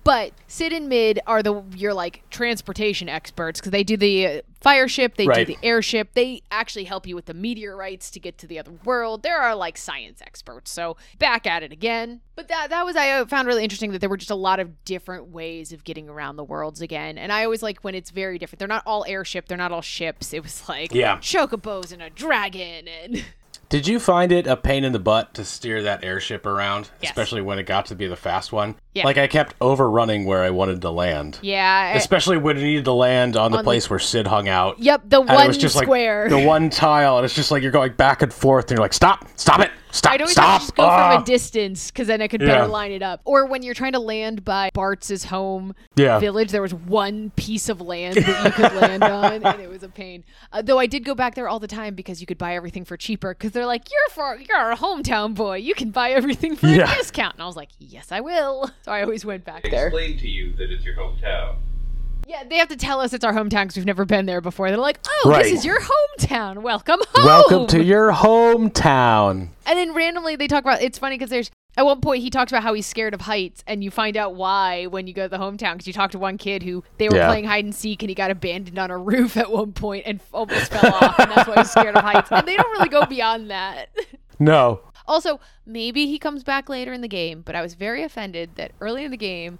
But Cid and Mid are your transportation experts because they do the fire ship. They do the airship. They actually help you with the meteorites to get to the other world. There are science experts. So back at it again. But that was, I found really interesting that there were just a lot of different ways of getting around the worlds again. And I always like when it's very different. They're not all airship. They're not all ships. It was chocobos and a dragon and... Did you find it a pain in the butt to steer that airship around, especially when it got to be the fast one? Yeah. I kept overrunning where I wanted to land. Yeah. Especially when it needed to land on the place where Cid hung out. Yep, the one square. The one tile, and it's just you're going back and forth, and you're like, stop it, I stop. I just go from a distance, because then I could better line it up. Or when you're trying to land by Bartz's home village, there was one piece of land that you could land on, and it was a pain. Though I did go back there all the time, because you could buy everything for cheaper, because they're like, you're a hometown boy, you can buy everything for a discount. And I was like, yes, I will. So I always went back there. Explain to you that it's your hometown. Yeah, they have to tell us it's our hometown because we've never been there before. They're like, oh, this is your hometown. Welcome home. Welcome to your hometown. And then randomly they talk about, it's funny because there's, at one point he talks about how he's scared of heights and you find out why when you go to the hometown because you talk to one kid who, they were playing hide and seek and he got abandoned on a roof at one point and almost fell off and that's why he's scared of heights. And they don't really go beyond that. No. Also, maybe he comes back later in the game, but I was very offended that early in the game,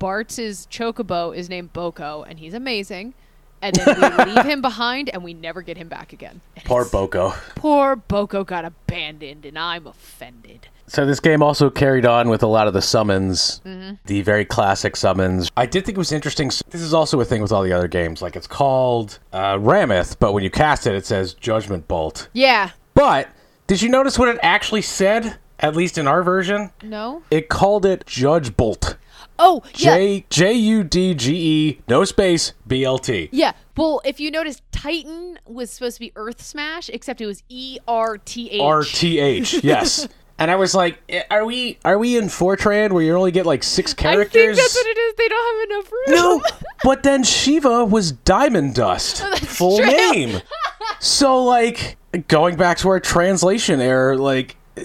Bartz's chocobo is named Boko, and he's amazing. And then we leave him behind, and we never get him back again. Poor Boko. Poor Boko got abandoned, and I'm offended. So this game also carried on with a lot of the summons, the very classic summons. I did think it was interesting. This is also a thing with all the other games. It's called Rameth, but when you cast it, it says Judgment Bolt. Yeah. But... Did you notice what it actually said, at least in our version? No. It called it Judge Bolt. Oh, yeah. Judge, no space, BLT. Yeah. Well, if you notice, Titan was supposed to be Earth Smash, except it was ERTH. RTH, yes. And I was like, are we in Fortran where you only get 6 characters? I think that's what it is. They don't have enough room. No, but then Shiva was Diamond Dust. Oh, that's full true. Name. So, going back to our translation error,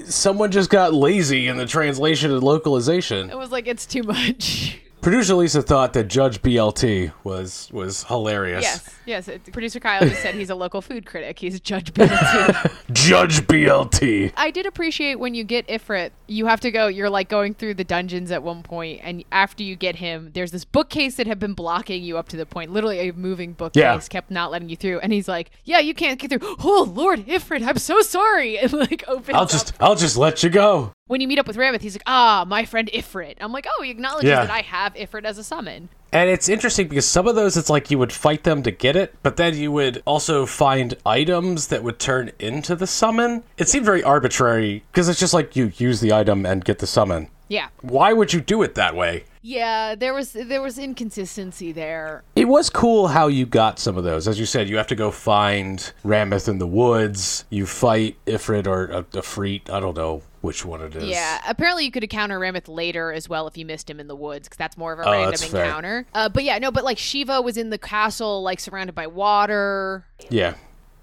someone just got lazy in the translation and localization. It was it's too much. Producer Lisa thought that Judge BLT was hilarious. Yes. Producer Kyle just said he's a local food critic. He's Judge BLT. Judge BLT. I did appreciate when you get Ifrit, you have to go, you're going through the dungeons at one point, and after you get him, there's this bookcase that had been blocking you up to the point. Literally a moving bookcase kept not letting you through. And he's like, yeah, you can't get through. Oh, Lord Ifrit, I'm so sorry. And opens up. I'll just let you go. when you meet up with Rameth, he's like, ah, my friend Ifrit. I'm like, oh, he acknowledges that I have Ifrit as a summon. And it's interesting because some of those, it's like you would fight them to get it, but then you would also find items that would turn into the summon. It seemed very arbitrary because it's just like you use the item and get the summon. Yeah. Why would you do it that way? Yeah, there was inconsistency there. It was cool how you got some of those. As you said, you have to go find Rameth in the woods. You fight Ifrit or Ifrit. I don't know which one it is. Yeah, apparently you could encounter Rameth later as well if you missed him in the woods, because that's more of a random encounter. But Shiva was in the castle, like, surrounded by water. Yeah.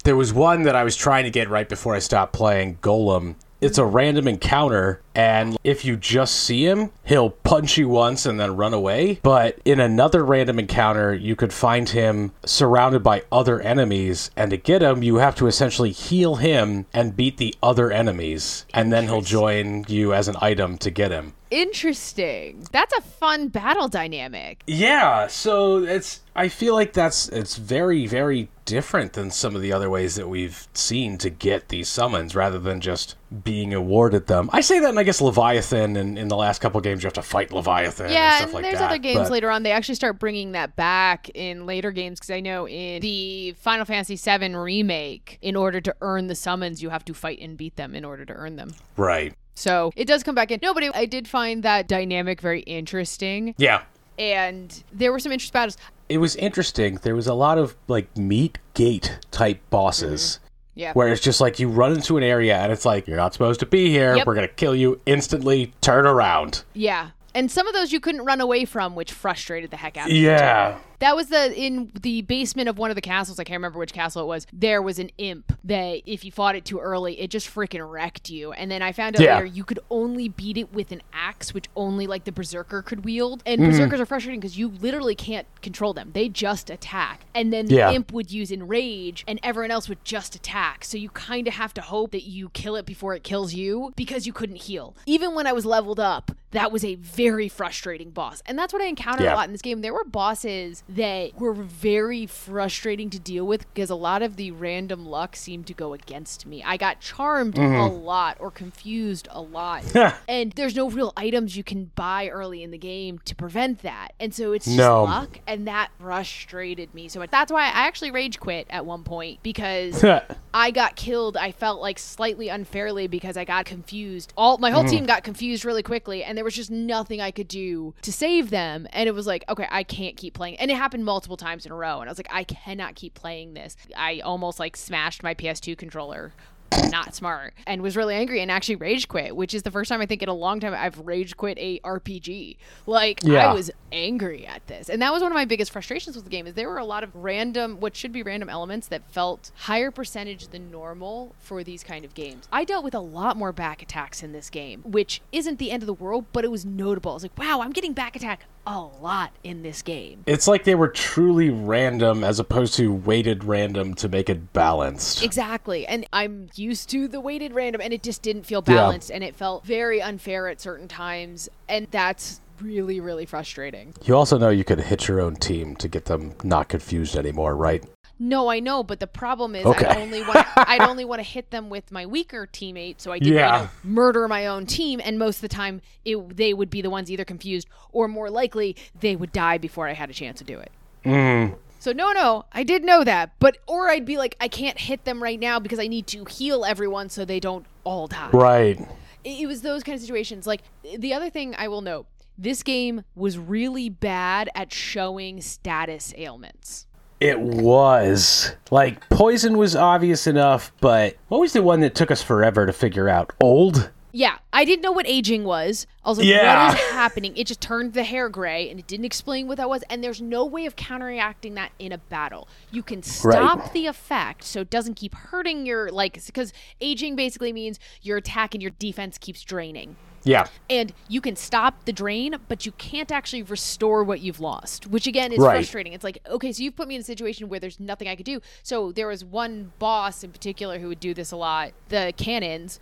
There was one that I was trying to get right before I stopped playing, Golem. It's a random encounter, and if you just see him, he'll punch you once and then run away. But in another random encounter, you could find him surrounded by other enemies, and to get him, you have to essentially heal him and beat the other enemies, and then he'll join you as an item to get him. Interesting. That's a fun battle dynamic. Yeah, so I feel like it's very, very different than some of the other ways that we've seen to get these summons, rather than just being awarded them. I say that, and I guess Leviathan, and in the last couple of games you have to fight Leviathan and stuff like that. Yeah, and there's other games later on. They actually start bringing that back in later games, because I know in the Final Fantasy VII remake, in order to earn the summons, you have to fight and beat them in order to earn them. Right. So it does come back in. No, but I did find that dynamic very interesting. Yeah. And there were some interesting battles. It was interesting. There was a lot of, like, meat gate type bosses. Mm-hmm. Yeah. Where it's just like you run into an area and it's like, you're not supposed to be here. Yep. We're going to kill you instantly. Turn around. Yeah. And some of those you couldn't run away from, which frustrated the heck out of me. Yeah. That was in the basement of one of the castles. I can't remember which castle it was. There was an imp that if you fought it too early, it just freaking wrecked you. And then I found out later you could only beat it with an axe, which only like the berserker could wield. And berserkers are frustrating because you literally can't control them. They just attack. And then the imp would use enrage and everyone else would just attack. So you kind of have to hope that you kill it before it kills you because you couldn't heal. Even when I was leveled up, that was a very frustrating boss. And that's what I encountered a lot in this game. There were bosses that were very frustrating to deal with because a lot of the random luck seemed to go against me. I got charmed a lot or confused a lot. And there's no real items you can buy early in the game to prevent that. And so it's just luck, and that frustrated me so much. That's why I actually rage quit at one point, because I got killed, I felt like slightly unfairly, because I got confused. My whole team got confused really quickly, and there was just nothing I could do to save them. And it was like, okay, I can't keep playing. And it happened multiple times in a row, and I was like, I cannot keep playing this. I almost like smashed my PS2 controller. Not smart. And was really angry and actually rage quit, which is the first time I think in a long time I've rage quit a RPG. I was angry at this. And that was one of my biggest frustrations with the game, is there were a lot of random, what should be random elements that felt higher percentage than normal for these kind of games. I dealt with a lot more back attacks in this game, which isn't the end of the world, but it was notable. I was like, wow, I'm getting back attack a lot in this game. It's like they were truly random as opposed to weighted random to make it balanced. Exactly. And I'm used to the weighted random, and it just didn't feel balanced, and it felt very unfair at certain times, and that's really, really frustrating. You also know you could hit your own team to get them not confused anymore, right? No, I know, but the problem is I'd only want to hit them with my weaker teammate, so I didn't murder my own team, and most of the time they would be the ones either confused or more likely they would die before I had a chance to do it. So no, I did know that, or I'd be like, I can't hit them right now because I need to heal everyone so they don't all die. Right. It was those kind of situations. Like, the other thing I will note, this game was really bad at showing status ailments. It was. Like, poison was obvious enough, but what was the one that took us forever to figure out? Old? Yeah. I didn't know what aging was. I was like, what is happening? It just turned the hair gray, and it didn't explain what that was, and there's no way of counteracting that in a battle. You can stop the effect so it doesn't keep hurting your, like, because aging basically means your attack and your defense keeps draining. Yeah. And you can stop the drain, but you can't actually restore what you've lost, which again is frustrating. It's like, okay, so you've put me in a situation where there's nothing I could do. So there was one boss in particular who would do this a lot, the cannons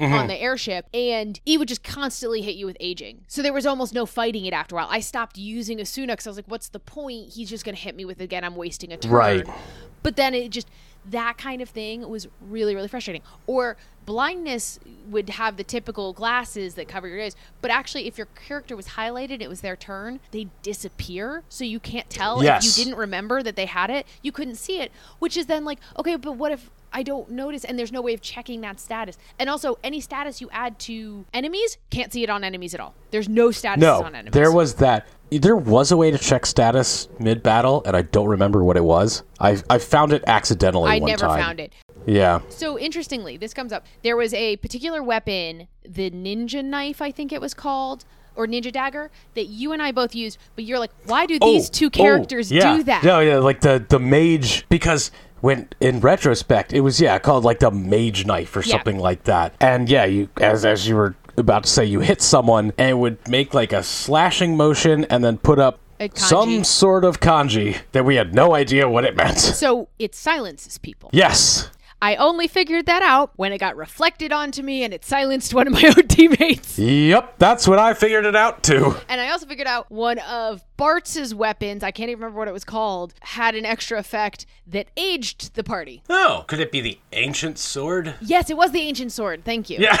on the airship, and he would just constantly hit you with aging. So there was almost no fighting it after a while. I stopped using Asuna because I was like, what's the point? He's just going to hit me with it again. I'm wasting a turn. Right. But then it just... that kind of thing was really, really frustrating. Or blindness would have the typical glasses that cover your eyes, but actually if your character was highlighted, it was their turn, they disappear, so you can't tell. Yes. If you didn't remember that they had it, you couldn't see it, which is then like, okay, but what if I don't notice, and there's no way of checking that status. And also, any status you add to enemies, can't see it on enemies at all. There's no statuses on enemies. No, there was that. There was a way to check status mid-battle, and I don't remember what it was. I found it accidentally one time. I never found it. Yeah. So, interestingly, this comes up. There was a particular weapon, the Ninja Knife, I think it was called, or Ninja Dagger, that you and I both used, but you're like, why do these two characters do that? No, yeah, like the mage, because... When in retrospect, it was called like the mage knife or something like that. And you as you were about to say, you hit someone and it would make like a slashing motion and then put up some sort of kanji that we had no idea what it meant. So it silences people. Yes. I only figured that out when it got reflected onto me and it silenced one of my own teammates. Yep, that's when I figured it out too. And I also figured out one of Bartz's weapons, I can't even remember what it was called, had an extra effect that aged the party. Oh, could it be the ancient sword? Yes, it was the ancient sword. Thank you. Yeah.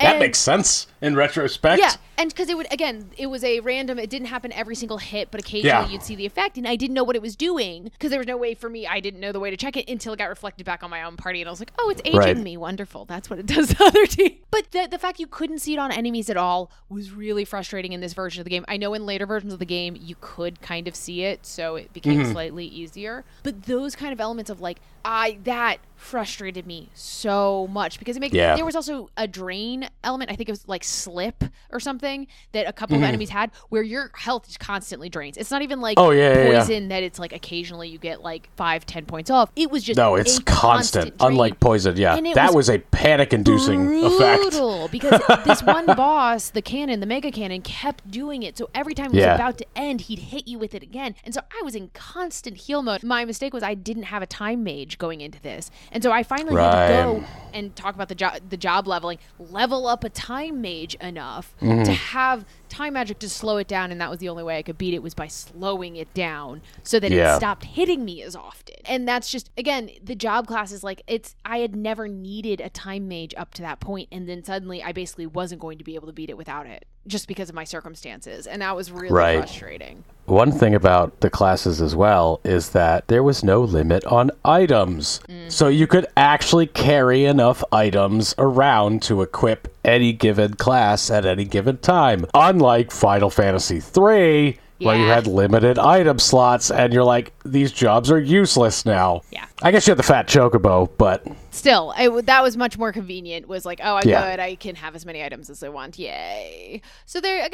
That makes sense in retrospect. Yeah, and because it was a random, it didn't happen every single hit, but occasionally you'd see the effect, and I didn't know what it was doing, because there was no way for me, I didn't know the way to check it until it got reflected back on my own party, and I was like, oh, it's aging me, wonderful, that's what it does to other team. But the fact you couldn't see it on enemies at all was really frustrating in this version of the game. I know in later versions of the game, you could kind of see it, so it became slightly easier, but those kind of elements of like, that frustrated me so much, because it makes there was also a drain element, I think it was like slip or something, that a couple of enemies had, where your health just constantly drains. It's not even like poison that it's like occasionally you get like 5-10 points off. It was just it's constant drain. Unlike poison, that was a panic inducing effect, because this one boss, the mega cannon, kept doing it, so every time it was about to end, he'd hit you with it again, and so I was in constant heal mode. My mistake was I didn't have a time mage going into this, and so I finally had to go and talk about the job leveling, level up a time mage enough to have time magic to slow it down, and that was the only way I could beat it, was by slowing it down so that it stopped hitting me as often. And that's just, again, the job class is like, I had never needed a time mage up to that point, and then suddenly I basically wasn't going to be able to beat it without it, just because of my circumstances, and that was really frustrating. One thing about the classes as well is that there was no limit on items. So you could actually carry enough items around to equip any given class at any given time. Unlike Final Fantasy III, where you had limited item slots, and you're like, these jobs are useless now. Yeah. I guess you had the fat chocobo, but... Still, that was much more convenient, was like, oh, I'm good, I can have as many items as I want, yay. So there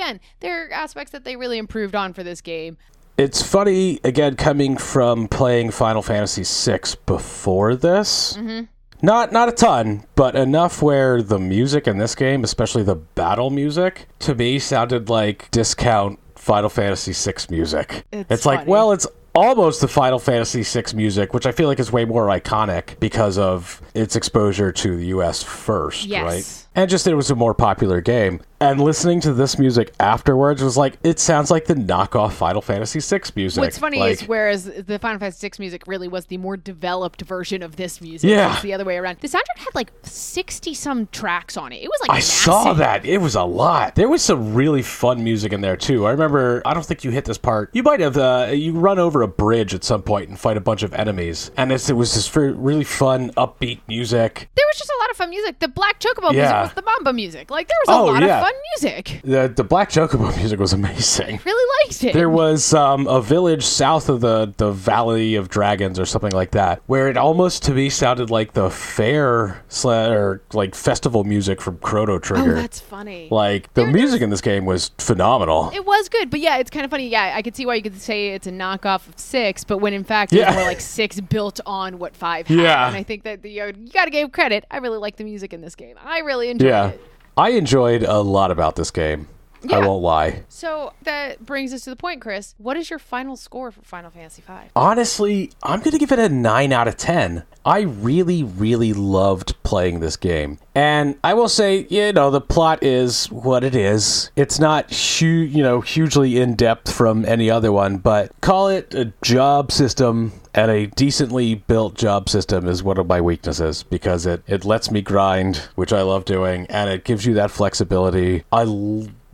are aspects that they really improved on for this game. It's funny, again, coming from playing Final Fantasy VI before this... Mm-hmm. Not a ton, but enough where the music in this game, especially the battle music, to me sounded like discount Final Fantasy VI music. It's like, well, it's almost the Final Fantasy VI music, which I feel like is way more iconic because of its exposure to the US first, right? And just it was a more popular game. And listening to this music afterwards was like, it sounds like the knockoff Final Fantasy VI music. What's funny is, whereas the Final Fantasy VI music really was the more developed version of this music, it's the other way around. The soundtrack had like 60-some tracks on it. It was like massive. Saw that. It was a lot. There was some really fun music in there, too. I remember, I don't think you hit this part. You might have, you run over a bridge at some point and fight a bunch of enemies. And it was this really fun, upbeat music. There was just a lot of fun music. The Black Chocobo music was the Mamba music. Like, there was a lot of fun music. The Black Chocobo music was amazing. I really liked it. There was a village south of the Valley of Dragons or something like that, where it almost to me sounded like the fair or like festival music from Chrono Trigger. Oh, that's funny. Like the music in this game was phenomenal. It was good, but it's kind of funny. Yeah, I could see why you could say it's a knockoff of six, but when in fact it's more like six built on what five had. Yeah. And I think that you got to give credit. I really like the music in this game. I really enjoyed it. I enjoyed a lot about this game. Yeah. I won't lie. So that brings us to the point, Chris. What is your final score for Final Fantasy V? Honestly, I'm going to give it a 9 out of 10. I really, really loved playing this game. And I will say, you know, the plot is what it is. It's not hugely in-depth from any other one, but call it a job system, and a decently built job system is one of my weaknesses because it lets me grind, which I love doing, and it gives you that flexibility. I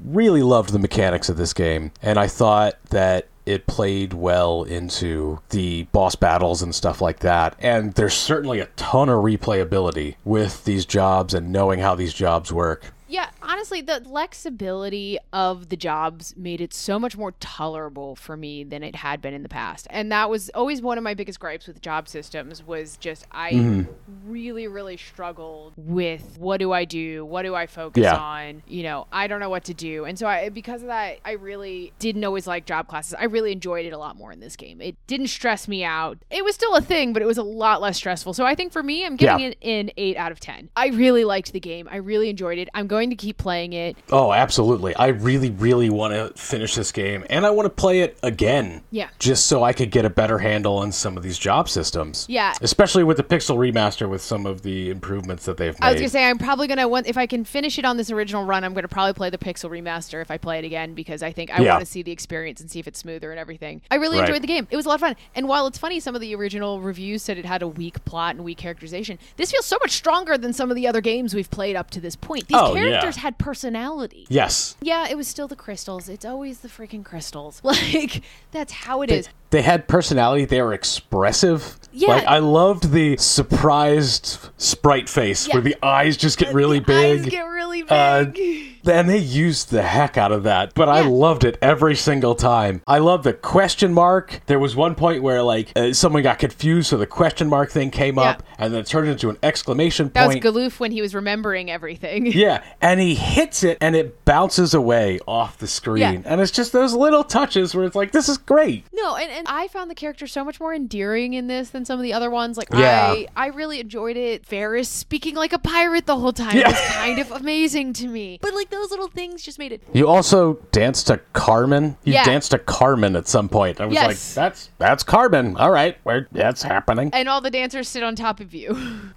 really loved the mechanics of this game, and I thought that it played well into the boss battles and stuff like that. And there's certainly a ton of replayability with these jobs and knowing how these jobs work. Yeah, honestly, the flexibility of the jobs made it so much more tolerable for me than it had been in the past. And that was always one of my biggest gripes with job systems was just I really, really struggled with what do I do? What do I focus on? You know, I don't know what to do. And so because of that, I really didn't always like job classes. I really enjoyed it a lot more in this game. It didn't stress me out. It was still a thing, but it was a lot less stressful. So I think for me, I'm giving it an 8 out of 10. I really liked the game. I really enjoyed it. I'm going to keep playing it. Oh, absolutely. I really, really want to finish this game, and I want to play it again. Yeah. Just so I could get a better handle on some of these job systems. Yeah. Especially with the Pixel Remaster with some of the improvements that they've made. I was going to say, I'm probably going to want, if I can finish it on this original run, I'm going to probably play the Pixel Remaster if I play it again, because I think I want to see the experience and see if it's smoother and everything. I really enjoyed the game. It was a lot of fun. And while it's funny, some of the original reviews said it had a weak plot and weak characterization, this feels so much stronger than some of the other games we've played up to this point. These characters had personality. Yes. Yeah, it was still the crystals. It's always the freaking crystals. Like, that's how it is. They had personality. They were expressive. Yeah. Like, I loved the surprised sprite face where the eyes just get really big. Eyes get really big. And they used the heck out of that, but I loved it every single time. I love the question mark. There was one point where, like, someone got confused, so the question mark thing came up, and then it turned into an exclamation point. That was Galuf when he was remembering everything. Yeah, and he hits it, and it bounces away off the screen. Yeah. And it's just those little touches where it's like, this is great. No, and I found the character so much more endearing in this than some of the other ones. Like, I really enjoyed it. Faris speaking like a pirate the whole time was kind of amazing to me. But, like, those little things just made it. You also danced to Carmen. You danced to Carmen at some point. I was like, that's Carmen. All right, that's happening. And all the dancers sit on top of you.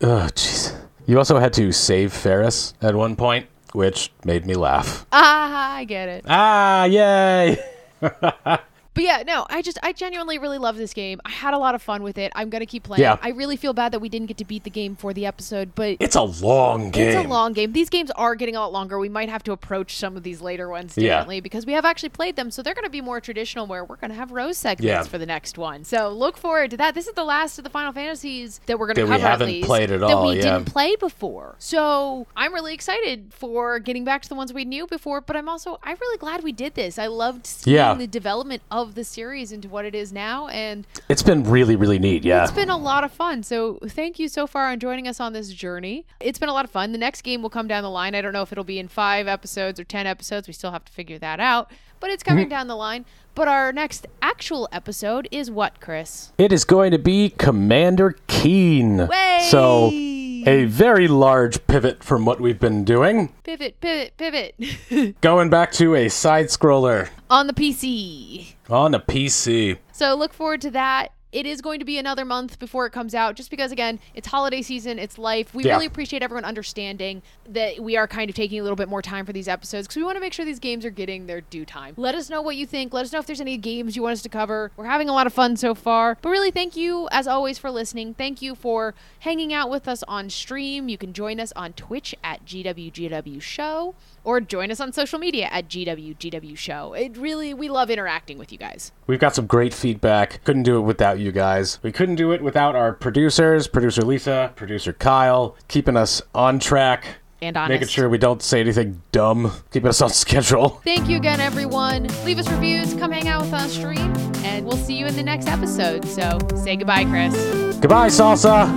Oh, jeez. You also had to save Faris at one point, which made me laugh. Ah, I get it. Ah, yay. But yeah, no, I genuinely really love this game. I had a lot of fun with it. I'm going to keep playing. Yeah. I really feel bad that we didn't get to beat the game for the episode, but... It's a long game. It's a long game. These games are getting a lot longer. We might have to approach some of these later ones differently because we have actually played them, so they're going to be more traditional where we're going to have row segments for the next one. So look forward to that. This is the last of the Final Fantasies that we're going to cover, we haven't at least, played at all, that we didn't play before. So I'm really excited for getting back to the ones we knew before, but I'm really glad we did this. I loved seeing the development of the series into what it is now, and it's been really, really neat. It's been a lot of fun. So thank you so far on joining us on this journey. It's been a lot of fun. The next game will come down the line. I don't know if it'll be in 5 episodes or 10 episodes. We still have to figure that out, but it's coming down the line. But our next actual episode is what, Chris? It is going to be Commander Keen. Way! So a very large pivot from what we've been doing. Pivot. Going back to a side-scroller. On the PC. So look forward to that. It is going to be another month before it comes out, just because, again, it's holiday season, it's life. We really appreciate everyone understanding that we are kind of taking a little bit more time for these episodes because we want to make sure these games are getting their due time. Let us know what you think. Let us know if there's any games you want us to cover. We're having a lot of fun so far. But really, thank you, as always, for listening. Thank you for hanging out with us on stream. You can join us on Twitch at GWGW Show or join us on social media at GWGW Show. We love interacting with you guys. We've got some great feedback. Couldn't do it without you guys. We couldn't do it without our producers, producer Lisa, producer Kyle, keeping us on track and honest, making sure we don't say anything dumb, keeping us on schedule. Thank you again, everyone. Leave us reviews, come hang out with us stream, and we'll see you in the next episode. So say goodbye, Chris. Goodbye, Salsa.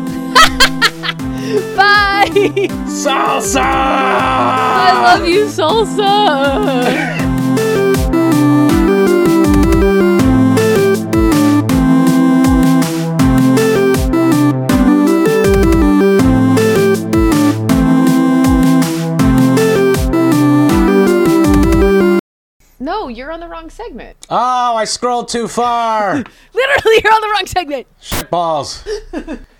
Bye, Salsa. I love you, Salsa. No, you're on the wrong segment. Oh, I scrolled too far. Literally, you're on the wrong segment. Shit balls.